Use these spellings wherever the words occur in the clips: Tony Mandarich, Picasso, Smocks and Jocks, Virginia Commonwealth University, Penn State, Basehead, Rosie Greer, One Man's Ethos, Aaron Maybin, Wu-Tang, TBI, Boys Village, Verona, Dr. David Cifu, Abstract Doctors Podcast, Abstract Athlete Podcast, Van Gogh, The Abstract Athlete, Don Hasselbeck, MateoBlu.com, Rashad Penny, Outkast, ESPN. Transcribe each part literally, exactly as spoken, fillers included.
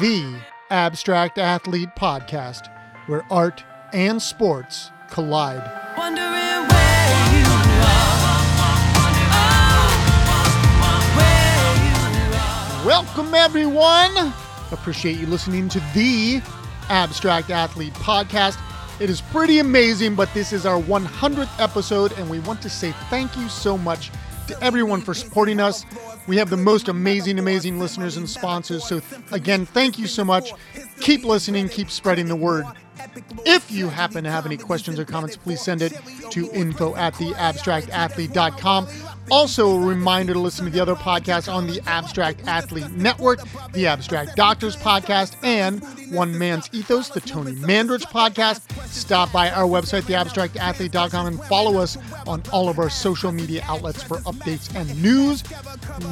The Abstract Athlete Podcast, where art and sports collide. Wondering where you are. Welcome, everyone. Appreciate you listening to The Abstract Athlete Podcast. It is pretty amazing, but this is our one hundredth episode, and we want to say thank you so much to everyone for supporting us. We have the most amazing, amazing listeners and sponsors, so th- again, thank you so much. Keep listening, keep spreading the word. If you happen to have any questions or comments, please send it to info at the abstract athlete dot com. Also, a reminder to listen to the other podcasts on the Abstract Athlete Network, the Abstract Doctors Podcast, and One Man's Ethos, the Tony Mandarich Podcast. Stop by our website, the abstract athlete dot com, and follow us on all of our social media outlets for updates and news.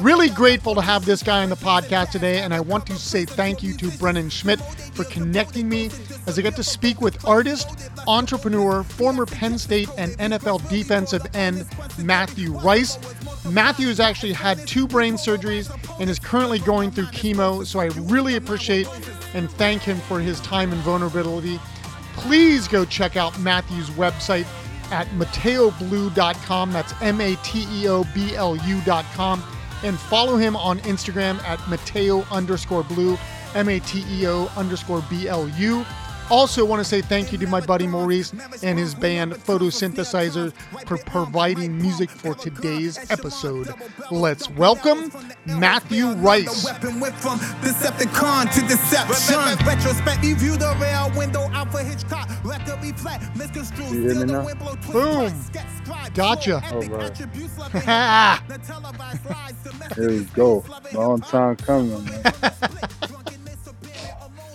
Really grateful to have this guy on the podcast today, and I want to say thank you to Brennan Schmidt for connecting me as I got to speak with artist, entrepreneur, former Penn State and N F L defensive end Matthew Rice. Matthew has actually had two brain surgeries and is currently going through chemo, so I really appreciate and thank him for his time and vulnerability. Please go check out Matthew's website at Mateo Blue dot com. That's M A T E O B L U dot com. And follow him on Instagram at Mateo underscore Blue, M A T E O underscore B L U. Also want to say thank you to my buddy Maurice and his band Photosynthesizer for providing music for today's episode. Let's welcome Matthew Rice. You hear me now? Boom. Gotcha. All right. There we go. Long time coming, man.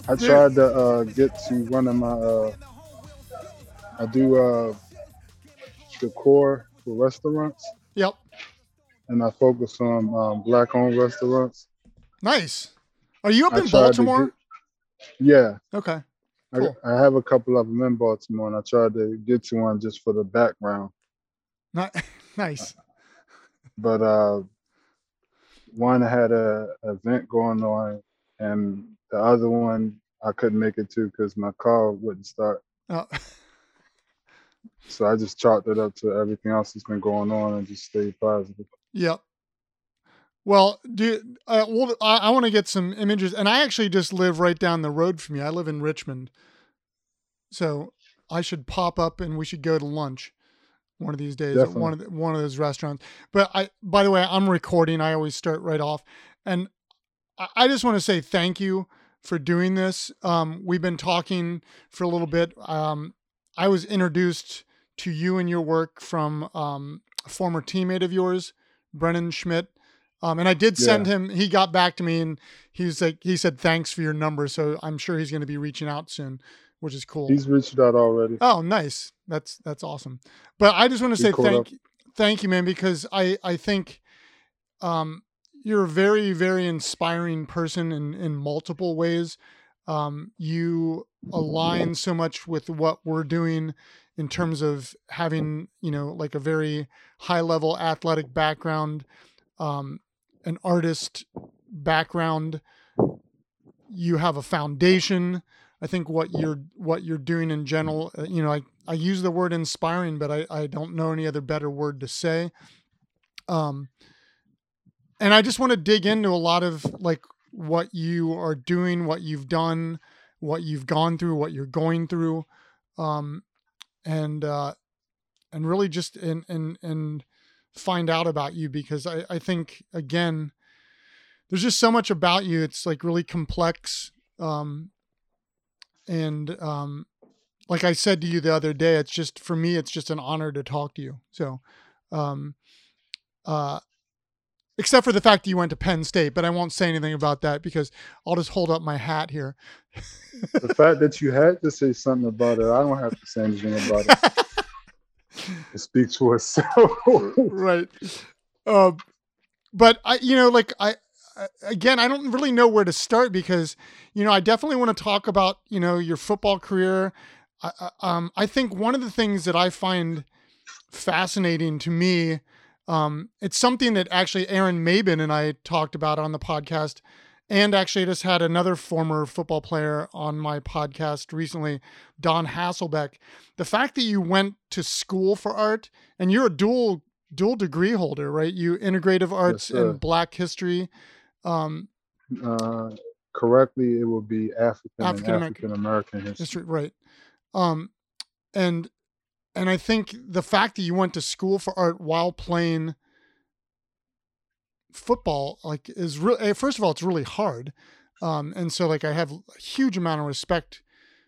I tried to uh, get to one of my, uh, I do uh, decor for restaurants. Yep. And I focus on um, Black-owned restaurants. Nice. Are you up I in Baltimore? Get, yeah. Okay. Cool. I, I have a couple of them in Baltimore, and I tried to get to one just for the background. Not, nice. But uh, one had an event going on, and the other one I couldn't make it to because my car wouldn't start. Oh. So I just chalked it up to everything else that's been going on and just stayed positive. Yep. Well, dude, uh, well, I, I want to get some images, and I actually just live right down the road from you. I live in Richmond, so I should pop up and we should go to lunch one of these days. Definitely. At one of the, one of those restaurants. But I, by the way, I'm recording. I always start right off, and I, I just want to say thank you for doing this. Um, we've been talking for a little bit. Um, I was introduced to you and your work from um, a former teammate of yours, Brennan Schmidt. Um, and I did send yeah. him, he got back to me and he was like, he said, thanks for your number. So I'm sure he's going to be reaching out soon, which is cool. He's reached out already. Oh, nice. That's, that's awesome. But I just want to say thank you. Thank you, man, because I, I think, um, you're a very, very inspiring person in, in multiple ways. Um, you align so much with what we're doing in terms of having, you know, like a very high level athletic background, um, an artist background. You have a foundation. I think what you're, what you're doing in general, you know, I, I use the word inspiring, but I, I don't know any other better word to say. Um, And I just want to dig into a lot of like what you are doing, what you've done, what you've gone through, what you're going through, um, and uh, and really just and and and find out about you, because I, I think again, there's just so much about you. It's like really complex, um, and um, like I said to you the other day, it's just for me, it's just an honor to talk to you. So, um, uh. Except for the fact that you went to Penn State, but I won't say anything about that because I'll just hold up my hat here. The fact that you had to say something about it, I don't have to say anything about it. It speaks for itself. Right. Uh, but, I, you know, like, I, I, again, I don't really know where to start because, you know, I definitely want to talk about, you know, your football career. I, I, um, I think one of the things that I find fascinating to me, Um, it's something that actually Aaron Maybin and I talked about on the podcast And actually, I just had another former football player on my podcast recently, Don Hasselbeck. The fact that you went to school for art, and you're a dual dual degree holder, right? You integrative arts yes, and Black history. Um, uh, correctly, it would be African African and African American history. history, right? Um, and and I think the fact that you went to school for art while playing football, like, is really, first of all, it's really hard. Um, and so, like, I have a huge amount of respect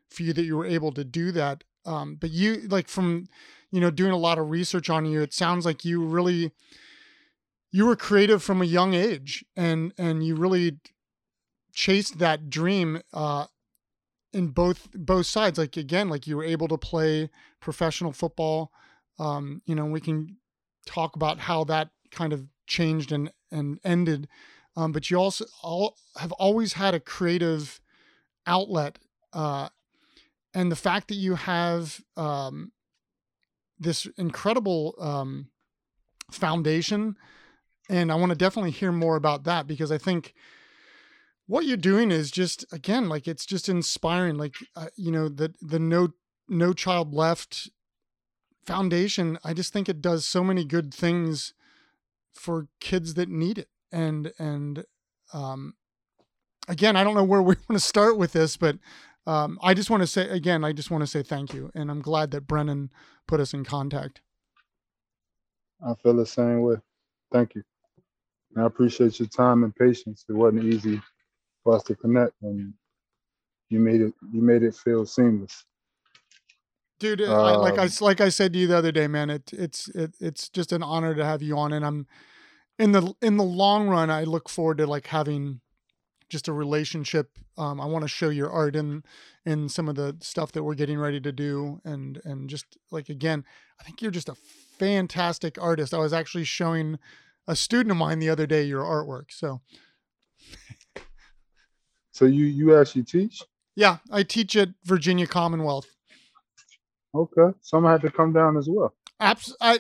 for you that you were able to do that. Um, but you, like, from, you know, doing a lot of research on you, it sounds like you really, you were creative from a young age, and, and you really chased that dream, uh, in both, both sides. Like, again, like, you were able to play professional football. Um, you know, we can talk about how that kind of changed and, and ended. Um, but you also all have always had a creative outlet. Uh, and the fact that you have, um, this incredible, um, foundation. And I want to definitely hear more about that, because I think what you're doing is just, again, like, it's just inspiring. Like, uh, you know, the, the no, no Child Left Foundation, I just think it does so many good things for kids that need it. And, and, um, again, I don't know where we want to start with this, but, um, I just want to say, again, I just want to say thank you. And I'm glad that Brennan put us in contact. I feel the same way. Thank you. And I appreciate your time and patience. It wasn't easy for us to connect, and you made it, you made it feel seamless. Dude, um, I, like I like I said to you the other day, man, it, it's it, it's just an honor to have you on, and I'm in the in the long run, I look forward to, like, having just a relationship. Um, I want to show your art in in some of the stuff that we're getting ready to do, and and just, like, again, I think you're just a fantastic artist. I was actually showing a student of mine the other day your artwork. So, so you you actually teach? Yeah, I teach at Virginia Commonwealth. Okay. Some had to come down as well. Abs- I,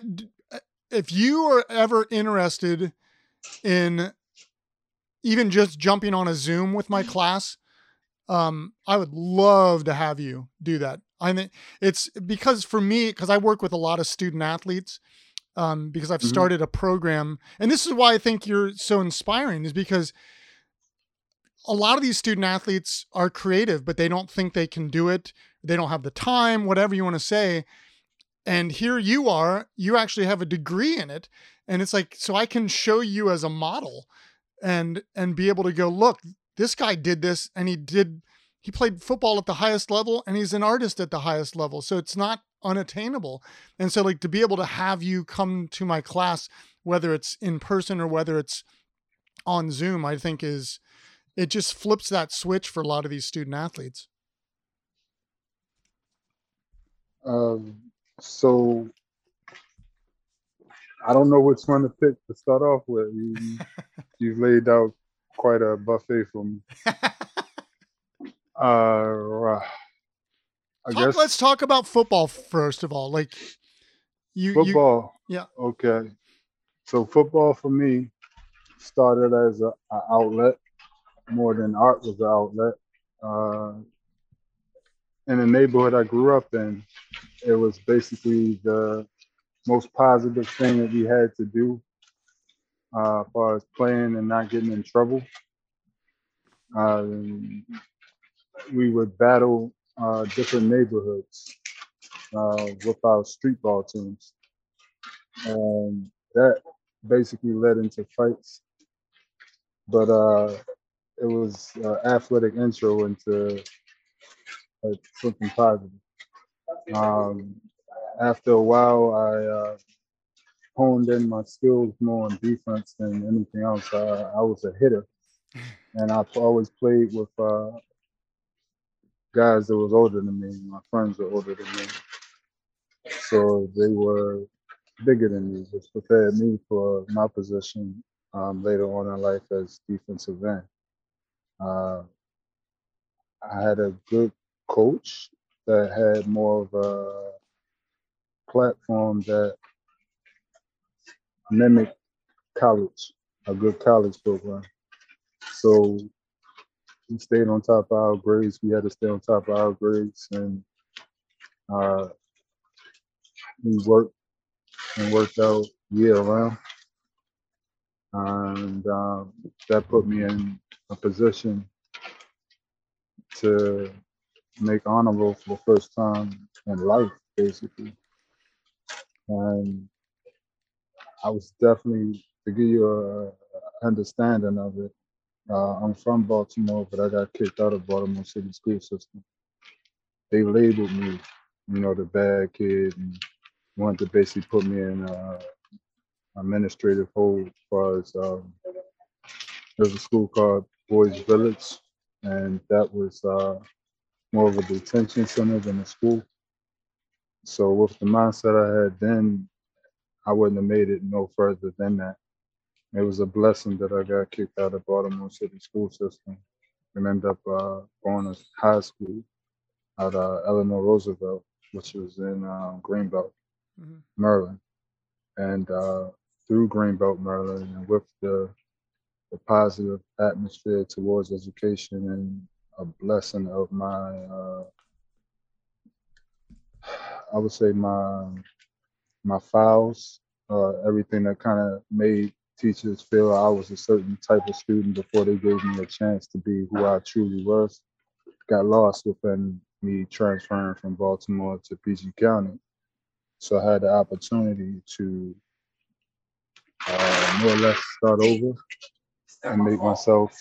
if you are ever interested in even just jumping on a Zoom with my class, um, I would love to have you do that. I mean, it's because for me, because I work with a lot of student athletes, um, because I've mm-hmm. started a program. And this is why I think you're so inspiring, is because a lot of these student athletes are creative, but they don't think they can do it. They don't have the time, whatever you want to say. And here you are, you actually have a degree in it. And it's like, so I can show you as a model and, and be able to go, look, this guy did this, and he did, he played football at the highest level, and he's an artist at the highest level. So it's not unattainable. And so, like, to be able to have you come to my class, whether it's in person or whether it's on Zoom, I think is, it just flips that switch for a lot of these student athletes. Um, so I don't know which one to pick to start off with. You, you've laid out quite a buffet for me. Uh, I talk, guess let's talk about football first of all. Like you, football. You, yeah. Okay. So football for me started as an outlet more than art was an outlet. Uh, in the neighborhood I grew up in, it was basically the most positive thing that we had to do uh, as far as playing and not getting in trouble. Uh, we would battle uh, different neighborhoods uh, with our street ball teams. And that basically led into fights. But uh, it was an athletic intro into like something positive. Um, after a while, I uh, honed in my skills more on defense than anything else. I, I was a hitter, and I've always played with uh, guys that was older than me. My friends were older than me, so they were bigger than me, which prepared me for my position um, later on in life as defensive end. Uh, I had a good coach that had more of a platform that mimicked college, a good college program. So we stayed on top of our grades. We had to stay on top of our grades, and uh, we worked and worked out year round. And um, that put me in a position to make honor roll for the first time in life, basically. And I was definitely, to give you a understanding of it, uh, I'm from Baltimore, but I got kicked out of Baltimore City school system. They labeled me, you know, the bad kid, and wanted to basically put me in a administrative hold as far as, um, there's a school called Boys Village, and that was uh, more of a detention center than a school. So with the mindset I had then, I wouldn't have made it no further than that. It was a blessing that I got kicked out of Baltimore City school system and ended up uh, going to high school at uh, Eleanor Roosevelt, which was in uh, Greenbelt, mm-hmm. Maryland. And uh, through Greenbelt, Maryland, and with the, the positive atmosphere towards education and a blessing of my, uh, I would say my my files, uh, everything that kind of made teachers feel I was a certain type of student before they gave me a chance to be who I truly was, got lost within me transferring from Baltimore to P G County. So I had the opportunity to uh, more or less start over and make myself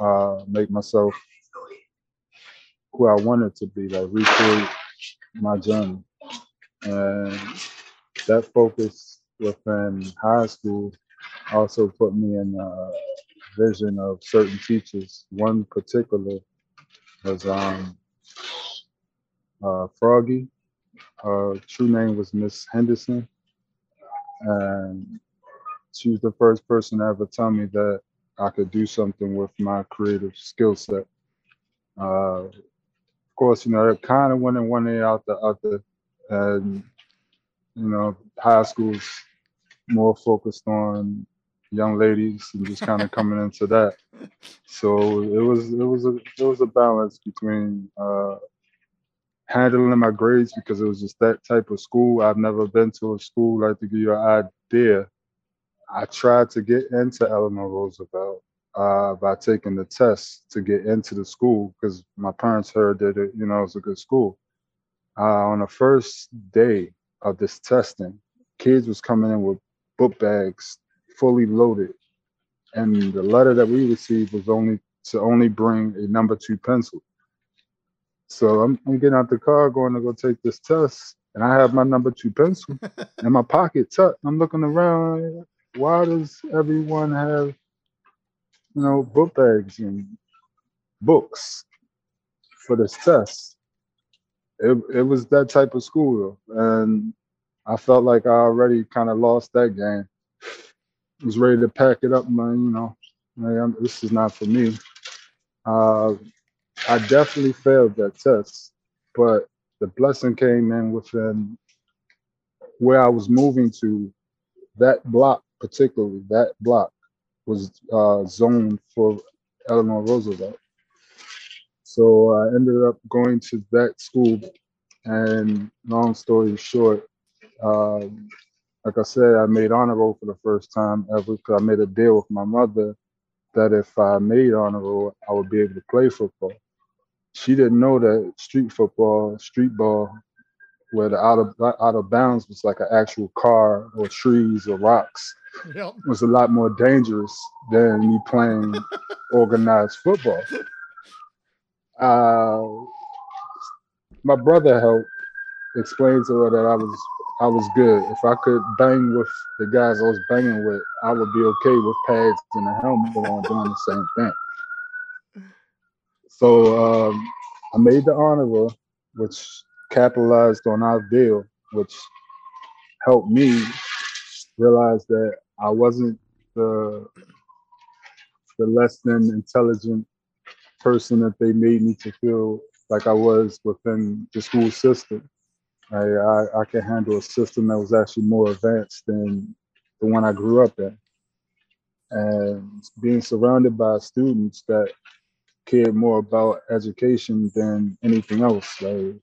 uh, make myself who I wanted to be, like recreate my journey. And that focus within high school also put me in a vision of certain teachers. One particular was um, Uh, Froggy, her true name was Miss Henderson, and she was the first person to ever tell me that I could do something with my creative skill set. Uh, of course, you know, it kind of went in one ear out the other, and you know, high school's more focused on young ladies and just kind of coming into that. So it was, it was a, it was a balance between. Uh, handling my grades, because it was just that type of school. I've never been to a school, like, to give you an idea. I tried to get into Eleanor Roosevelt uh, by taking the test to get into the school, because my parents heard that it, you know, it was a good school. Uh, on the first day of this testing, kids was coming in with book bags fully loaded. And the letter that we received was only to only bring a number two pencil. So I'm, I'm getting out the car, going to go take this test, and I have my number two pencil in my pocket tucked. I'm looking around. Why does everyone have, you know, book bags and books for this test? It it was that type of school, and I felt like I already kind of lost that game. I was ready to pack it up, man. You know, like, I'm, this is not for me. Uh, I definitely failed that test, but the blessing came in within where I was moving to. That block, particularly, that block was uh, zoned for Eleanor Roosevelt. So I ended up going to that school, and long story short, uh, like I said, I made honor roll for the first time ever, because I made a deal with my mother that if I made honor roll, I would be able to play football. She didn't know that street football, street ball, where the out of out of bounds was like an actual car or trees or rocks, yep. was a lot more dangerous than me playing organized football. Uh, my brother helped explain to her that I was I was good. If I could bang with the guys I was banging with, I would be okay with pads and a helmet on doing the same thing. So um, I made the honor roll, which capitalized on our deal, which helped me realize that I wasn't the, the less than intelligent person that they made me to feel like I was within the school system. I, I, I can handle a system that was actually more advanced than the one I grew up in. and being surrounded by students that cared more about education than anything else. Like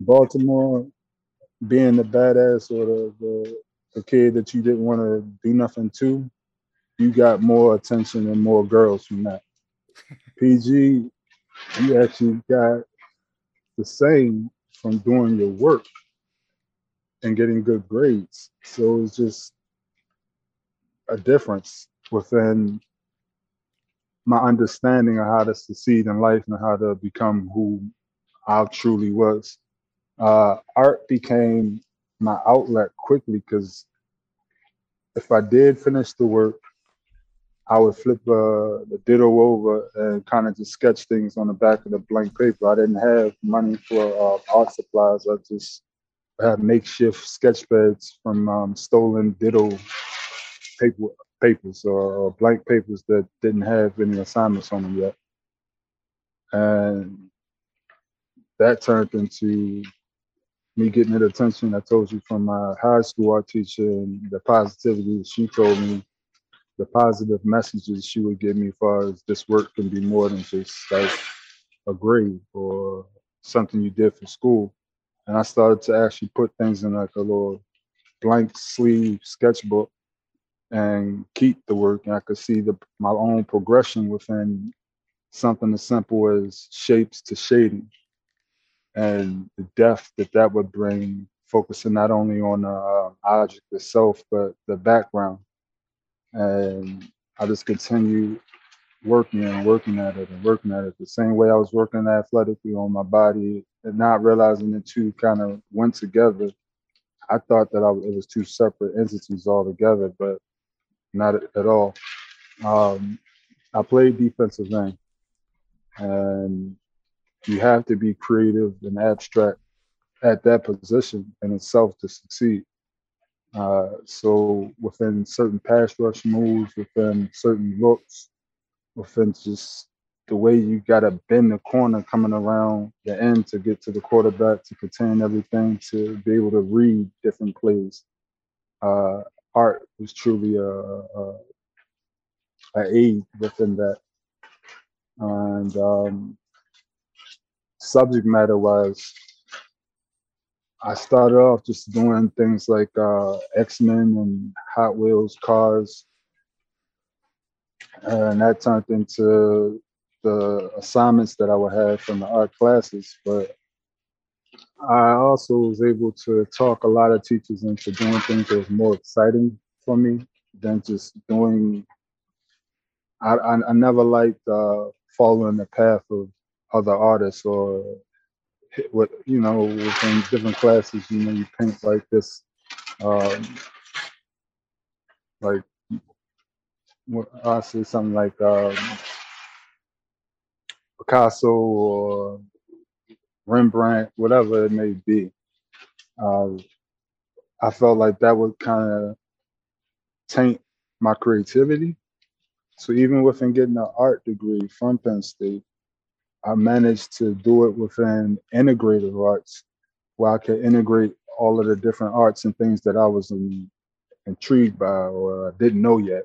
Baltimore, being the badass or the, the, the kid that you didn't want to do nothing to, you got more attention and more girls from that. P G, you actually got the same from doing your work and getting good grades. So it's just a difference within my understanding of how to succeed in life and how to become who I truly was. Uh, art became my outlet quickly, because if I did finish the work, I would flip uh, the ditto over and kind of just sketch things on the back of the blank paper. I didn't have money for uh, art supplies. I just had makeshift sketch pads from um, stolen ditto paper, papers or, or blank papers that didn't have any assignments on them yet. And that turned into me getting the attention I told you from my high school art teacher, and the positivity she told me, the positive messages she would give me as far as this work can be more than just like a grade or something you did for school. And I started to actually put things in like a little blank sleeve sketchbook and keep the work. And I could see the, my own progression within something as simple as shapes to shading, and the depth that that would bring, focusing not only on the object itself, but the background. And I just continue working and working at it and working at it the same way I was working athletically on my body, and not realizing the two kind of went together. I thought that I, it was two separate entities altogether, but not at all. Um, I played defensive end, and you have to be creative and abstract at that position in itself to succeed. Uh, so within certain pass rush moves, within certain looks, within just the way you got to bend the corner coming around the end to get to the quarterback, to contain everything, to be able to read different plays. Uh, art was truly a, a, a aid within that. And um, subject matter wise, I started off just doing things like uh, X-Men and Hot Wheels cars. And that turned into the assignments that I would have from the art classes. But I also was able to talk a lot of teachers into doing things that was more exciting for me than just doing. I, I, I never liked uh, following the path of other artists, or what, you know, within different classes, you know, you paint like this, um, like, I say something like um, Picasso or Rembrandt, whatever it may be. Uh, I felt like that would kind of taint my creativity. So even within getting an art degree from Penn State, I managed to do it within integrative arts, where I could integrate all of the different arts and things that I was in, intrigued by or didn't know yet.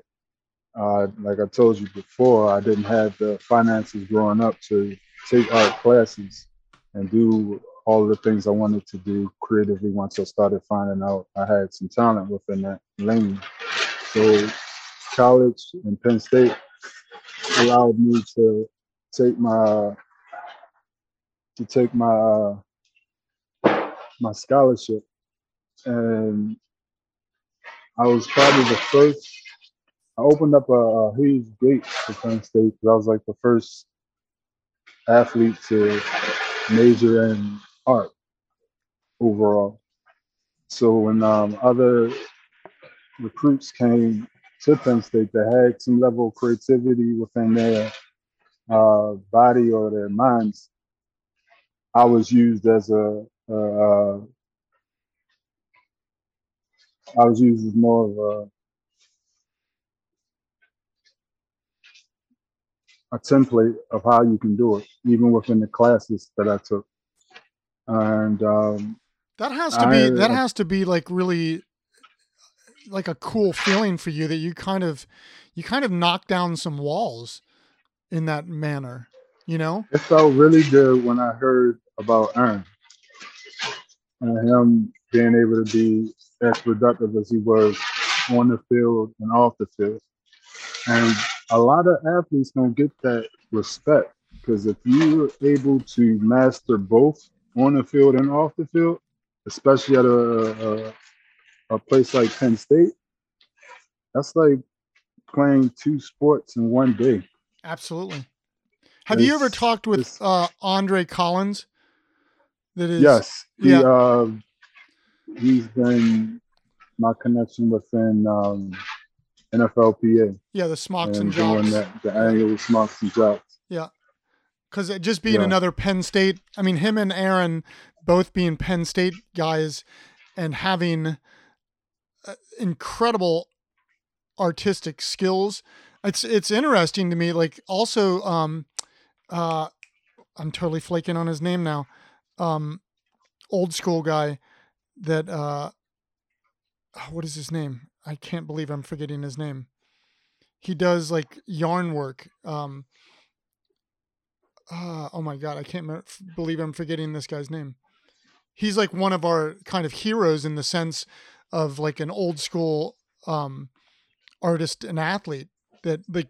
Uh, like I told you before, I didn't have the finances growing up to take art classes and do all of the things I wanted to do creatively once I started finding out I had some talent within that lane. So college and Penn State allowed me to take my to take my uh, my scholarship, and I was probably the first. I opened up a, a huge gate for Penn State, because I was like the first athlete to major in art overall. So when um, other recruits came to Penn State that had some level of creativity within their uh, body or their minds, I was used as a, a, a I was used as more of a, a template of how you can do it, even within the classes that I took. And um, that has to I, be, that has to be like really like a cool feeling for you that you kind of, you kind of knocked down some walls in that manner, you know? It felt really good when I heard about Aaron and him being able to be as productive as he was on the field and off the field. And a lot of athletes don't get that respect, because if you're able to master both on the field and off the field, especially at a, a, a place like Penn State, that's like playing two sports in one day. Absolutely. Have it's, you ever talked with uh, Andre Collins? That is, yes. He, yeah. Uh, he's been my connection within um, N F L P A. Yeah, the Smocks and, and Jocks. That, the annual Smocks and Jocks. Yeah. Because just being yeah. another Penn State, I mean, him and Aaron both being Penn State guys and having uh, incredible artistic skills. It's it's interesting to me. Like also, um, uh, I'm totally flaking on his name now. Um, old school guy that, uh, what is his name? I can't believe I'm forgetting his name. He does like yarn work. Um, Uh, oh my God, I can't f- believe I'm forgetting this guy's name. He's like one of our kind of heroes in the sense of like an old school um, artist and athlete that, like,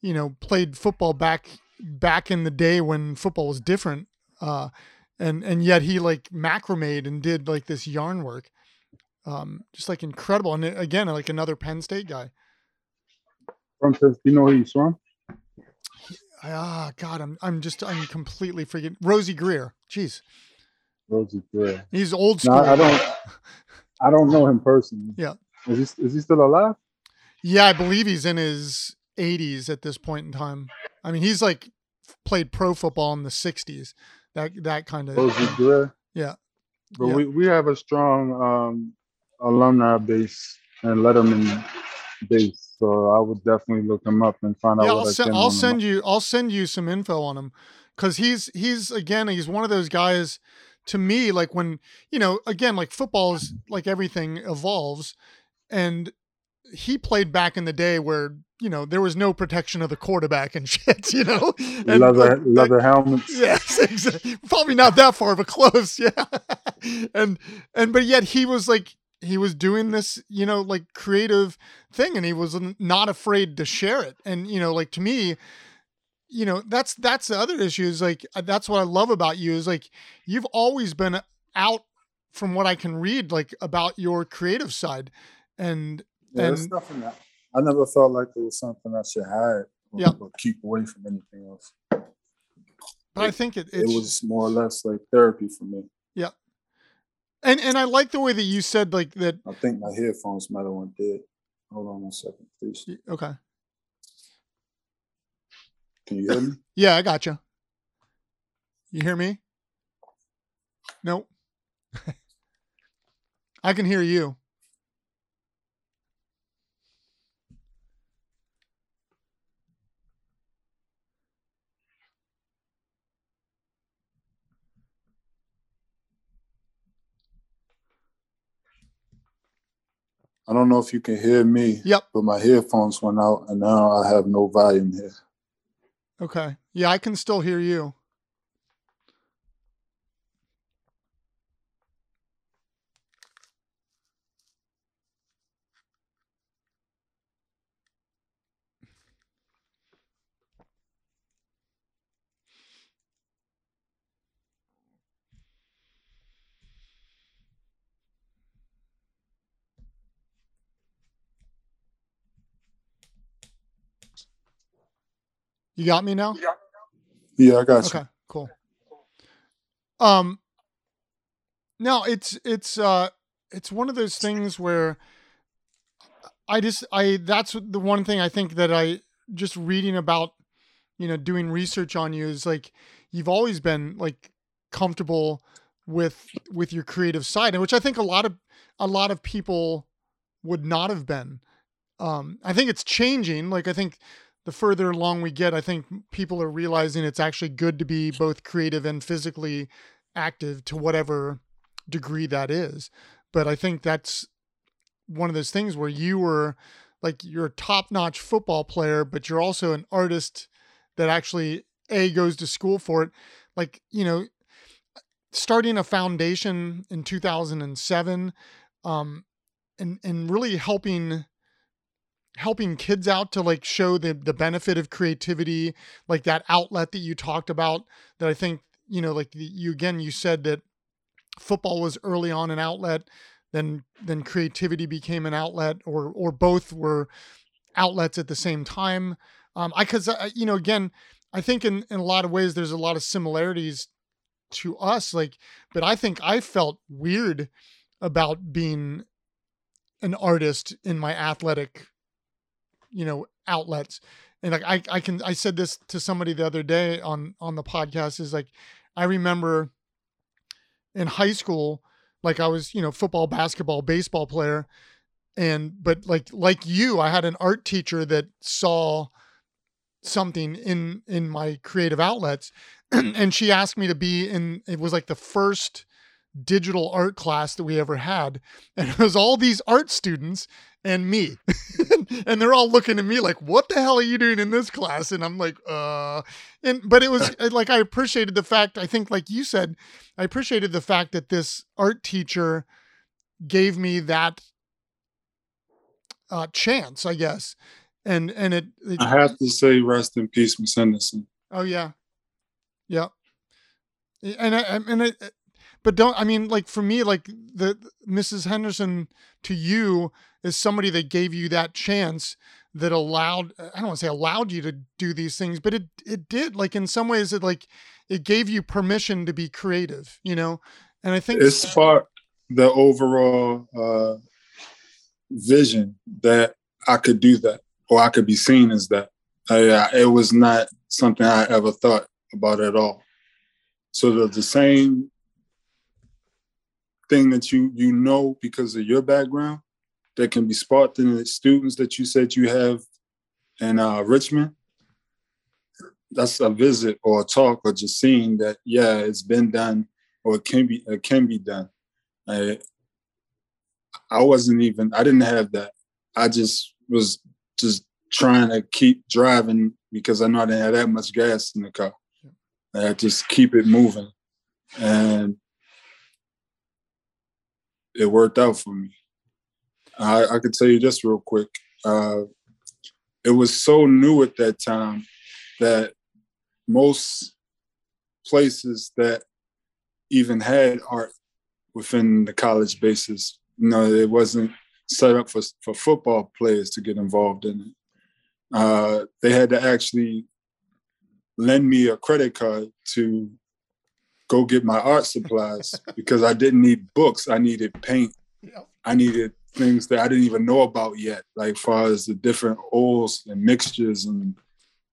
you know, played football back back in the day when football was different. Uh, and, and yet he like macrame and did like this yarn work. Um, just like incredible. And again, like another Penn State guy. From, do you know who he's from? Ah, God, I'm I'm just I'm completely freaking Rosie Greer. Jeez, Rosie Greer. He's old school. No, I don't. I don't know him personally. Yeah. Is he is he still alive? Yeah, I believe he's in his eighties at this point in time. I mean, he's like played pro football in the sixties. That that kind of Rosie uh, Greer. Yeah. But yeah. we we have a strong um, alumni base and Letterman base. So I would definitely look him up and find yeah, out. What I'll, I can I'll send you. I'll send you some info on him, because he's he's again he's one of those guys. To me, like when you know, again, like football is like everything evolves, and he played back in the day where you know there was no protection of the quarterback and shit. You know, and leather like, leather like, helmets. Yes, exactly. Probably not that far, but close. Yeah, and and but yet he was like. He was doing this, you know, like creative thing, and he was not afraid to share it. And, you know, like to me, you know, that's, that's the other issue is like, that's what I love about you is like, you've always been out from what I can read, like about your creative side. And, yeah, and nothing that, I never felt like it was something I should hide or, yeah. or keep away from anything else. But like, I think it, it was more or less like therapy for me. Yeah. And and I like the way that you said like that. I think my headphones might have went dead. Hold on one second, please. Okay. Can you hear me? Yeah, I got you. You hear me? Nope. I can hear you. I don't know if you can hear me, yep. but my headphones went out, and now I have no volume here. Okay. Yeah, I can still hear you. You got me now? Yeah, I got you. Okay, cool. Um, no, it's, it's, uh, it's one of those things where I just, I, that's the one thing I think that I just reading about, you know, doing research on you is like, you've always been like comfortable with, with your creative side, which I think a lot of, a lot of people would not have been. Um, I think it's changing. Like, I think the further along we get, I think people are realizing it's actually good to be both creative and physically active to whatever degree that is. But I think that's one of those things where you were like, you're a top-notch football player, but you're also an artist that actually A, goes to school for it. Like, you know, starting a foundation in two thousand seven, um, and, and really helping, helping kids out to like show the, the benefit of creativity, like that outlet that you talked about that I think, you know, like you, again, you said that football was early on an outlet, then, then creativity became an outlet, or, or both were outlets at the same time. Um, I, cause I, you know, again, I think in, in a lot of ways, there's a lot of similarities to us, like, but I think I felt weird about being an artist in my athletic, you know, outlets. And like, I, I can, I said this to somebody the other day on, on the podcast, is like, I remember in high school, like I was, you know, football, basketball, baseball player. And, but like, like you, I had an art teacher that saw something in, in my creative outlets. And she asked me to be in, it was like the first digital art class that we ever had. And it was all these art students and me. And they're all looking at me like, what the hell are you doing in this class? And I'm like, uh, and, but it was like, I appreciated the fact, I think like you said, I appreciated the fact that this art teacher gave me that uh, chance, I guess. And, and it, it, I have to say, rest in peace, Miss Henderson. Oh yeah. Yeah. And I, and I, but don't, I mean, like for me, like the Missus Henderson to you is somebody that gave you that chance that allowed, I don't want to say allowed you to do these things, but it, it did, like in some ways it like, it gave you permission to be creative, you know? And I think it sparked the overall uh, vision that I could do that, or I could be seen as that. I, I, it was not something I ever thought about at all. So the, the same thing that you you know because of your background that can be sparked in the students that you said you have in uh, Richmond, that's a visit or a talk or just seeing that, yeah, it's been done or it can be, it can be done. I, I wasn't even, I didn't have that. I just was just trying to keep driving because I know I didn't have that much gas in the car. I just keep it moving. And it worked out for me. I, I could tell you this real quick. Uh, it was so new at that time that most places that even had art within the college basis, you know, it wasn't set up for, for football players to get involved in it. Uh, they had to actually lend me a credit card to go get my art supplies because I didn't need books. I needed paint. Yep. I needed things that I didn't even know about yet, like far as the different oils and mixtures and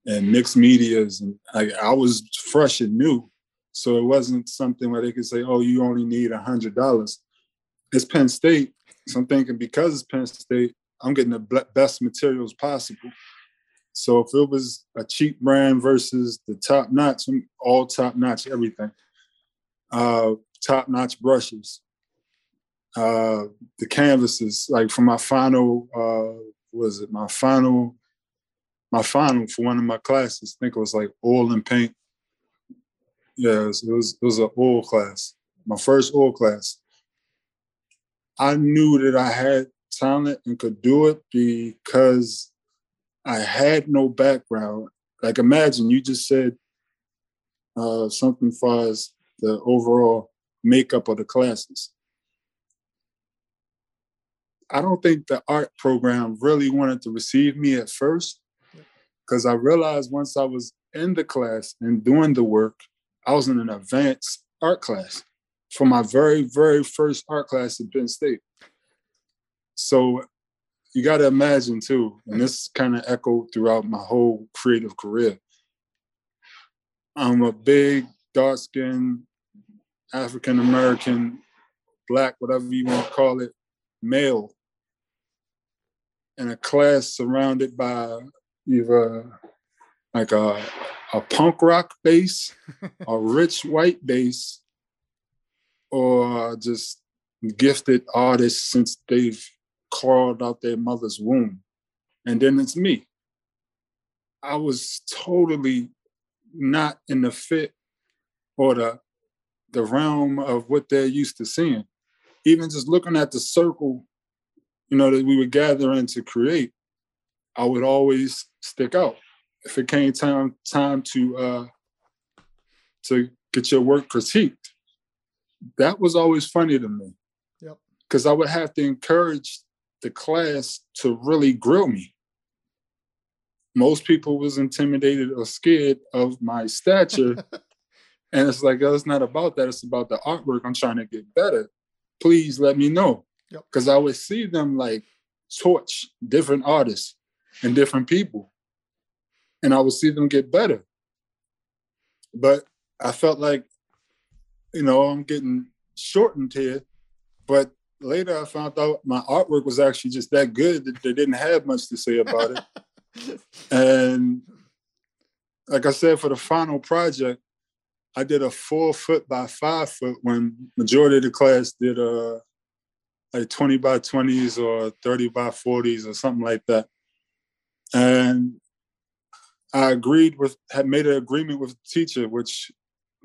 and mixed medias. And I, I was fresh and new. So it wasn't something where they could say, oh, you only need one hundred dollars. It's Penn State. So I'm thinking because it's Penn State, I'm getting the best materials possible. So if it was a cheap brand versus the top notch, all top notch, everything, uh, top notch brushes, uh, the canvases, like for my final, uh, what was it? My final, my final for one of my classes, I think it was like oil and paint. Yeah, it was, it was, it was an oil class, my first oil class. I knew that I had talent and could do it because I had no background. Like, imagine you just said uh, something as far as the overall makeup of the classes. I don't think the art program really wanted to receive me at first, because I realized once I was in the class and doing the work, I was in an advanced art class for my very, very first art class at Penn State. So you got to imagine too, and this kind of echoed throughout my whole creative career. I'm a big, dark-skinned, African-American, Black, whatever you want to call it, male in a class surrounded by either like a, a punk rock bass, a rich white bass, or just gifted artists since they've crawled out their mother's womb. And then it's me. I was totally not in the fit or the, the realm of what they're used to seeing. Even just looking at the circle, you know, that we would gather in to create, I would always stick out. If it came time time to uh, to get your work critiqued, that was always funny to me. Yep. Because I would have to encourage the class to really grill me. Most people was intimidated or scared of my stature. And it's like, oh, it's not about that. It's about the artwork. I'm trying to get better. Please let me know. Because yep. I would see them like torch different artists and different people. And I would see them get better. But I felt like, you know, I'm getting shortened here. But later I found out my artwork was actually just that good that they didn't have much to say about it. And like I said, for the final project, I did a four foot by five foot when majority of the class did a like twenty by twenties or thirty by forties or something like that. And I agreed with, had made an agreement with the teacher, which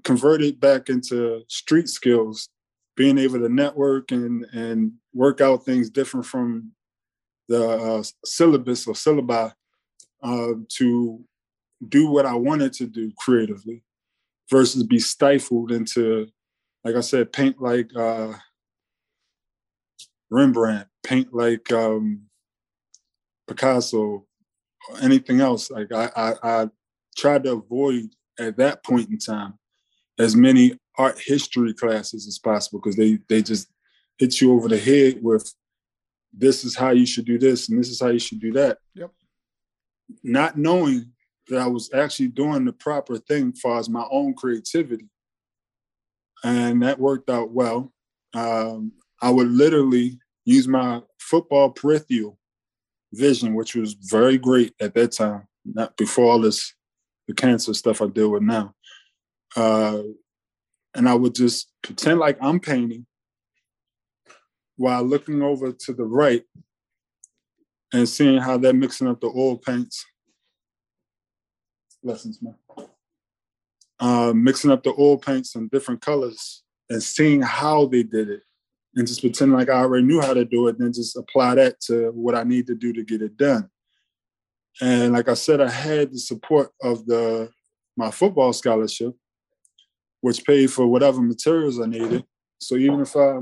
converted back into street skills, being able to network and, and work out things different from the uh, syllabus or syllabi uh, to do what I wanted to do creatively versus be stifled into, like I said, paint like uh, Rembrandt, paint like um, Picasso, anything else. Like I, I, I tried to avoid at that point in time as many art history classes as possible because they they just hit you over the head with this is how you should do this and this is how you should do that. Yep. Not knowing that I was actually doing the proper thing as far as my own creativity. And that worked out well. Um, I would literally use my football peripheral vision, which was very great at that time, not before all this, the cancer stuff I deal with now. Uh, and I would just pretend like I'm painting while looking over to the right and seeing how they're mixing up the oil paints. Lessons, man. Uh, mixing up the oil paints in different colors and seeing how they did it and just pretend like I already knew how to do it and then just apply that to what I need to do to get it done. And like I said, I had the support of the my football scholarship, which paid for whatever materials I needed. So even if I,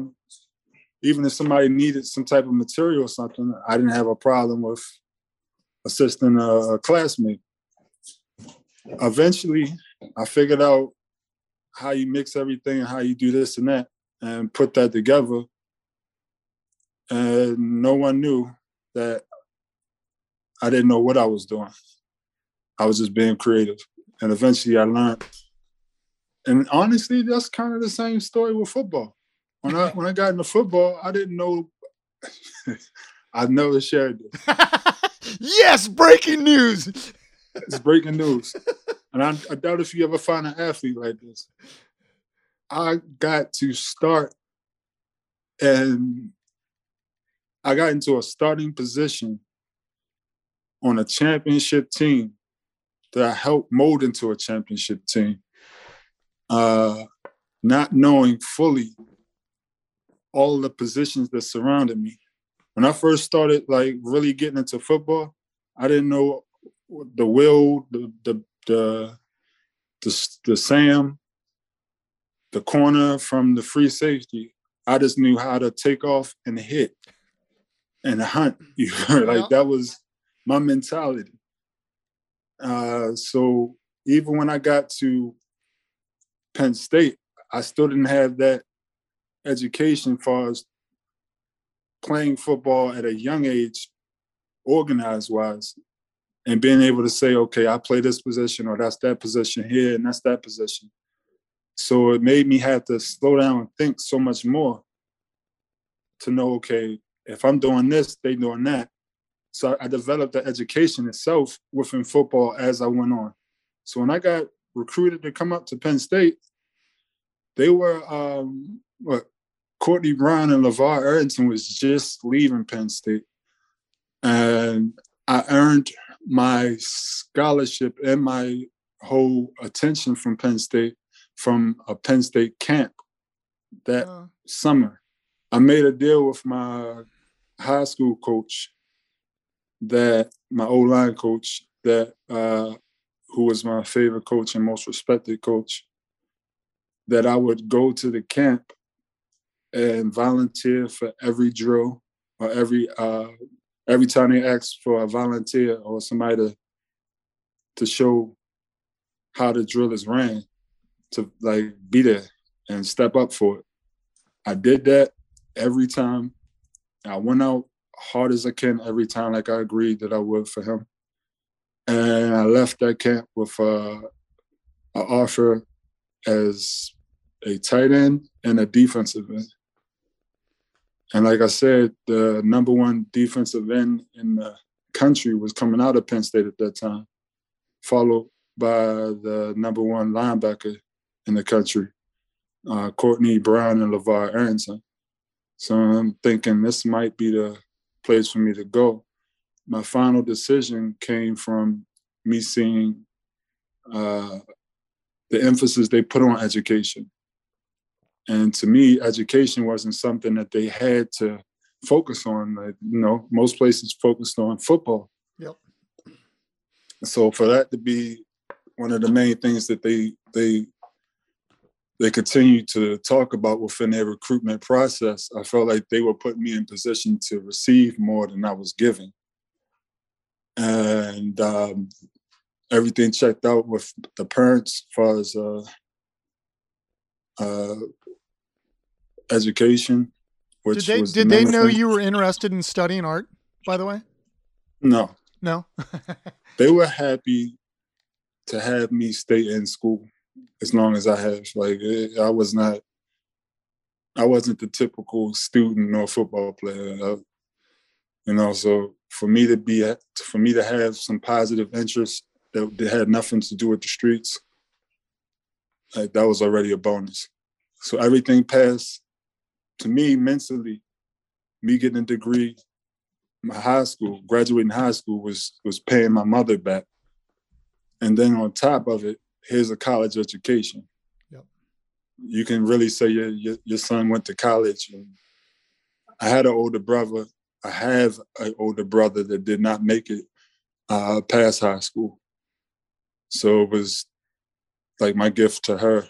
even if somebody needed some type of material or something, I didn't have a problem with assisting a classmate. Eventually, I figured out how you mix everything and how you do this and that and put that together. And no one knew that I didn't know what I was doing. I was just being creative. And eventually I learned. And honestly, that's kind of the same story with football. When I when I got into football, I didn't know. I've never shared this. Yes, breaking news. It's breaking news. And I, I doubt if you ever find an athlete like this. I got to start and I got into a starting position on a championship team that I helped mold into a championship team, uh, not knowing fully all the positions that surrounded me. When I first started, like, really getting into football, I didn't know the Will, the the the the, the Sam, the corner from the free safety. I just knew how to take off and hit and hunt. Like, that was my mentality. Uh, so even when I got to Penn State, I still didn't have that education as far as playing football at a young age, organized-wise, and being able to say, okay, I play this position or that's that position here and that's that position. So it made me have to slow down and think so much more to know, okay, if I'm doing this, they doing that. So I developed the education itself within football as I went on. So when I got recruited to come up to Penn State, they were um, what Courtney Brown and LaVar Arrington was just leaving Penn State. And I earned my scholarship and my whole attention from Penn State from a Penn State camp that oh. summer. I made a deal with my high school coach, that my O-line coach, that uh, who was my favorite coach and most respected coach, that I would go to the camp and volunteer for every drill or every uh, every time they asked for a volunteer or somebody to to show how the drill is ran, to like be there and step up for it. I did that every time. I went out hard as I can every time, like I agreed that I would for him. And I left that camp with uh, an offer as a tight end and a defensive end. And like I said, the number one defensive end in the country was coming out of Penn State at that time, followed by the number one linebacker in the country, uh, Courtney Brown and LaVar Arrington. So I'm thinking this might be the place for me to go. My final decision came from me seeing uh, the emphasis they put on education. And to me, education wasn't something that they had to focus on. Like, you know, most places focused on football. Yep. So for that to be one of the main things that they they they continue to talk about within their recruitment process, I felt like they were putting me in position to receive more than I was giving. And um, everything checked out with the parents as far as uh, uh, education. Which did they, was did the they know thing. You were interested in studying art, by the way? No. No? They were happy to have me stay in school as long as I have. Like, it, I was not, I wasn't the typical student or football player. I, you know, so... For me to be at, for me to have some positive interest that, that had nothing to do with the streets, like that was already a bonus. So everything passed to me mentally. Me getting a degree, my high school, graduating high school was was paying my mother back, and then on top of it, here's a college education. Yep. You can really say your your, your son went to college. And I had an older brother. I have an older brother that did not make it uh, past high school. So it was like my gift to her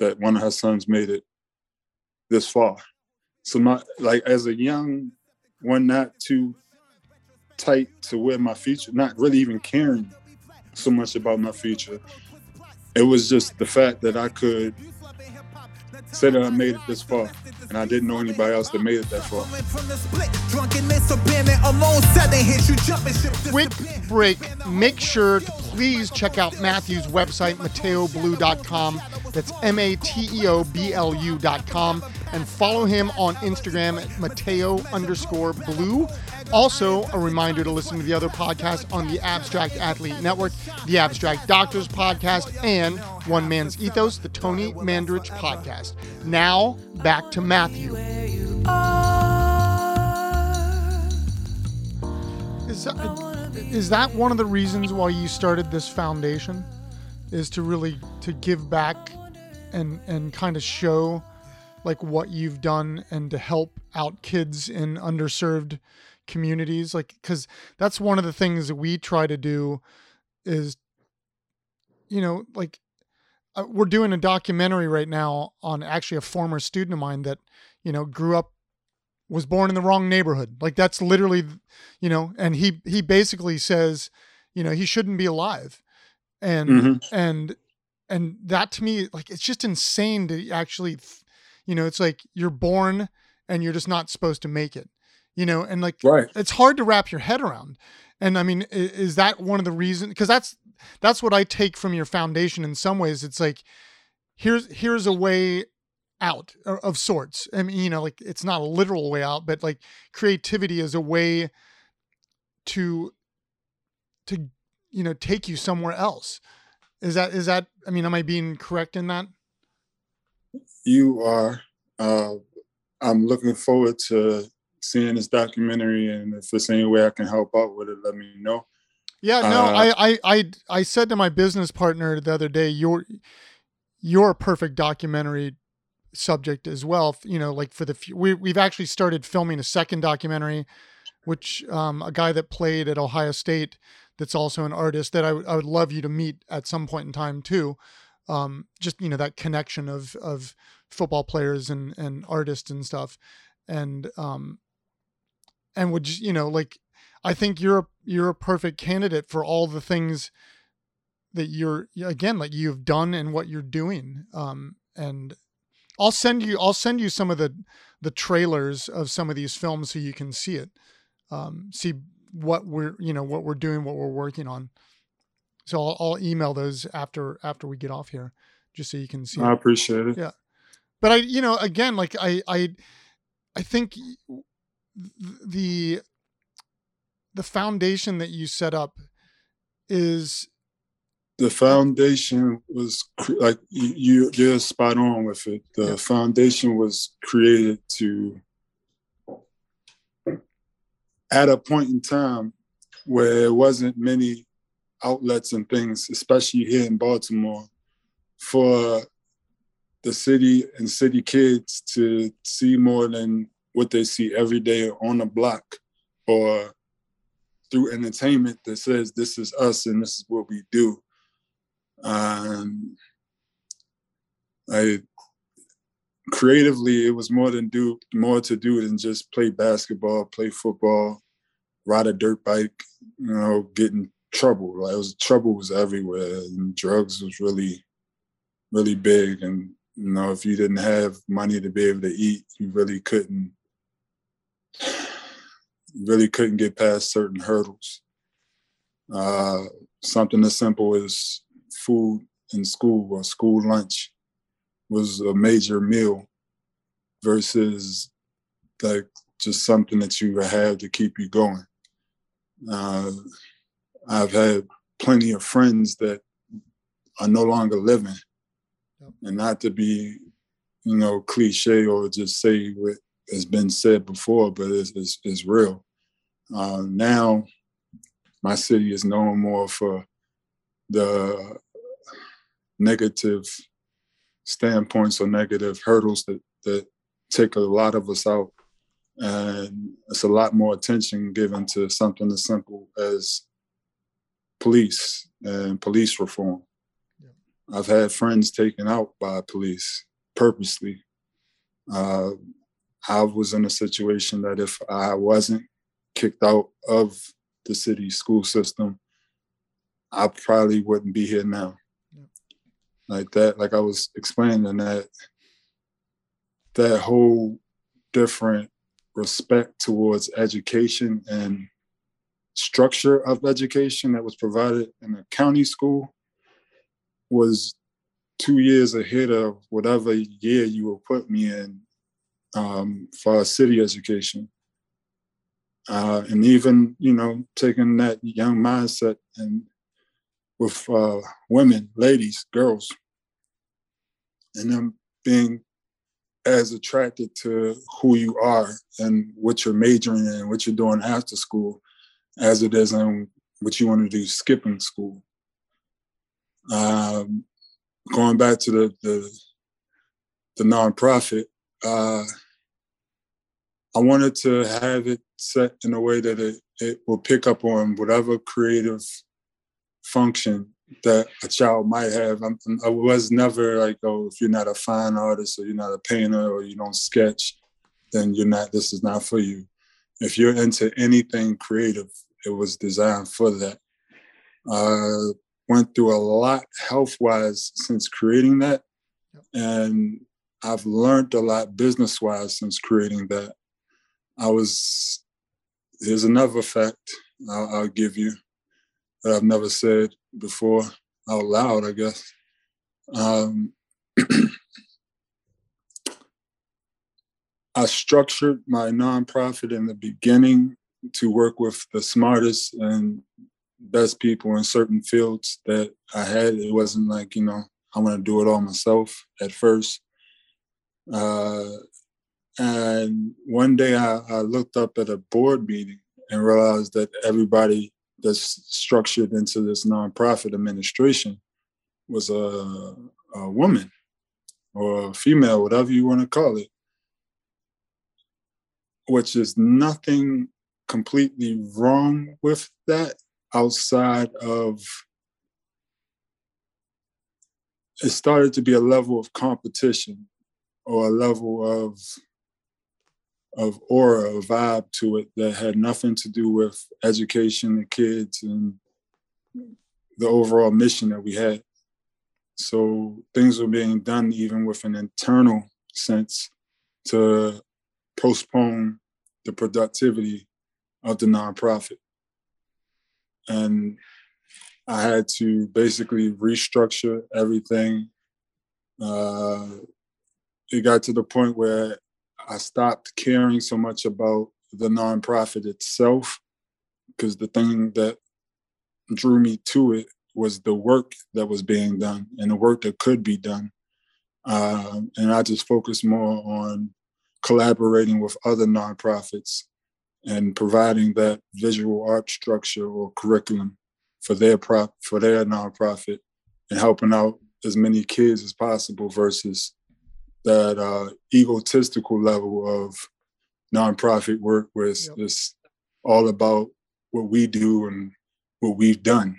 that one of her sons made it this far. So my, like as a young one, not too tight to where my future, not really even caring so much about my future. It was just the fact that I could say that I made it this far. And I didn't know anybody else that made it that far. Quick break. Make sure to please check out Matthew's website, Mateo Blue dot com. That's M A T E O B L U dot com. And follow him on Instagram at Mateo underscore Blue. Also, a reminder to listen to the other podcasts on the Abstract Athlete Network, the Abstract Doctors Podcast, and One Man's Ethos, the Tony Mandarich Podcast. Now, back to Matthew. Is that, is that one of the reasons why you started this foundation? Is to really to give back and and kind of show like what you've done and to help out kids in underserved communities, like, because that's one of the things that we try to do is, you know, like uh, we're doing a documentary right now on actually a former student of mine that, you know, grew up, was born in the wrong neighborhood. Like that's literally, you know, and he he basically says, you know, he shouldn't be alive, and mm-hmm. and and that to me, like, it's just insane to actually, you know, it's like you're born and you're just not supposed to make it. You know, and like, right. It's hard to wrap your head around. And I mean, is, is that one of the reasons? Because that's that's what I take from your foundation in some ways. It's like, here's here's a way out of sorts. I mean, you know, like it's not a literal way out, but like creativity is a way to, to you know, take you somewhere else. Is that, is that, I mean, am I being correct in that? You are. Uh, I'm looking forward to seeing this documentary, and if there's any way I can help out with it, let me know. Yeah, no, uh, I, I, I, I said to my business partner the other day, you're, you're a perfect documentary subject as well. You know, like for the, we, we've actually started filming a second documentary, which um, a guy that played at Ohio State, that's also an artist that I, w- I would love you to meet at some point in time too. Um, just, you know, that connection of, of football players and, and artists and stuff. And, um, and would, you know, like, I think you're a, you're a perfect candidate for all the things that you're, again, like you've done and what you're doing. Um, and I'll send you, I'll send you some of the, the trailers of some of these films so you can see it, um, see what we're, you know, what we're doing, what we're working on. So I'll, I'll email those after, after we get off here, just so you can see. I appreciate it. Yeah. But I, you know, again, like I, I, I think the, the foundation that you set up is the foundation was cre- like you, you're spot on with it. The yeah. foundation was created to at a point in time where there wasn't many outlets and things, especially here in Baltimore, for the city and city kids to see more than what they see every day on the block or through entertainment that says this is us and this is what we do. Um, I creatively, it was more than do more to do than just play basketball, play football, ride a dirt bike, you know, get in trouble. Like it was trouble was everywhere, and drugs was really, really big. And you know, if you didn't have money to be able to eat, you really couldn't. really couldn't get past certain hurdles. Uh, something as simple as food in school or school lunch was a major meal versus like just something that you have to keep you going. Uh, I've had plenty of friends that are no longer living, and not to be, you know, cliche or just say what has been said before, but it's, it's, it's real. Uh, now, my city is known more for the negative standpoints or negative hurdles that, that take a lot of us out. And it's a lot more attention given to something as simple as police and police reform. I've had friends taken out by police purposely. Uh, I was in a situation that if I wasn't kicked out of the city school system, I probably wouldn't be here now. Yeah. Like that, like I was explaining that, that whole different respect towards education and structure of education that was provided in a county school was two years ahead of whatever year you would put me in. Um, for city education. Uh, and even, you know, taking that young mindset and with uh, women, ladies, girls, and them being as attracted to who you are and what you're majoring in, what you're doing after school, as it is in what you want to do skipping school. Um, going back to the, the, the nonprofit, Uh, I wanted to have it set in a way that it, it will pick up on whatever creative function that a child might have. I'm, I was never like, oh, if you're not a fine artist or you're not a painter or you don't sketch, then you're not, this is not for you. If you're into anything creative, it was designed for that. Uh, went through a lot health-wise since creating that. And I've learned a lot business-wise since creating that. I was, here's another fact I'll, I'll give you that I've never said before out loud, I guess. Um, I structured my nonprofit in the beginning to work with the smartest and best people in certain fields that I had. It wasn't like, you know, I want to do it all myself at first. Uh, And one day I, I looked up at a board meeting and realized that everybody that's structured into this nonprofit administration was a, a woman or a female, whatever you want to call it, which is nothing completely wrong with that outside of it started to be a level of competition or a level of of aura, a vibe to it that had nothing to do with education, the kids, and the overall mission that we had. So things were being done even with an internal sense to postpone the productivity of the nonprofit. And I had to basically restructure everything. Uh, it got to the point where I stopped caring so much about the nonprofit itself, because the thing that drew me to it was the work that was being done and the work that could be done. Uh, and I just focused more on collaborating with other nonprofits and providing that visual art structure or curriculum for their prop for their nonprofit and helping out as many kids as possible versus that uh, egotistical level of nonprofit work where it's, yep. it's all about what we do and what we've done.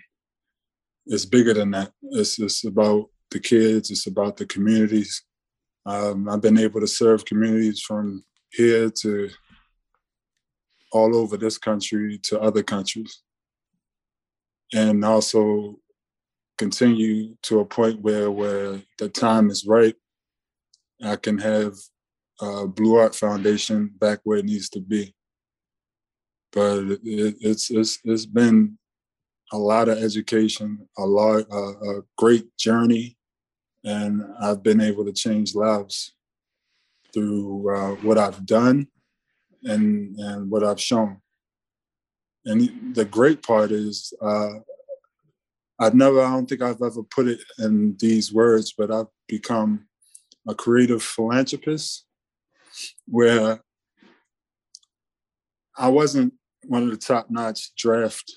It's bigger than that. It's, it's about the kids. It's about the communities. Um, I've been able to serve communities from here to all over this country to other countries. And also continue to a point where, where the time is right. I can have uh, Blu Art Foundation back where it needs to be. But it, it's it's it's been a lot of education, a lot uh, a great journey, and I've been able to change lives through uh, what I've done and and what I've shown. And the great part is, uh, I've never, I don't think I've ever put it in these words, but I've become a creative philanthropist, where I wasn't one of the top-notch draft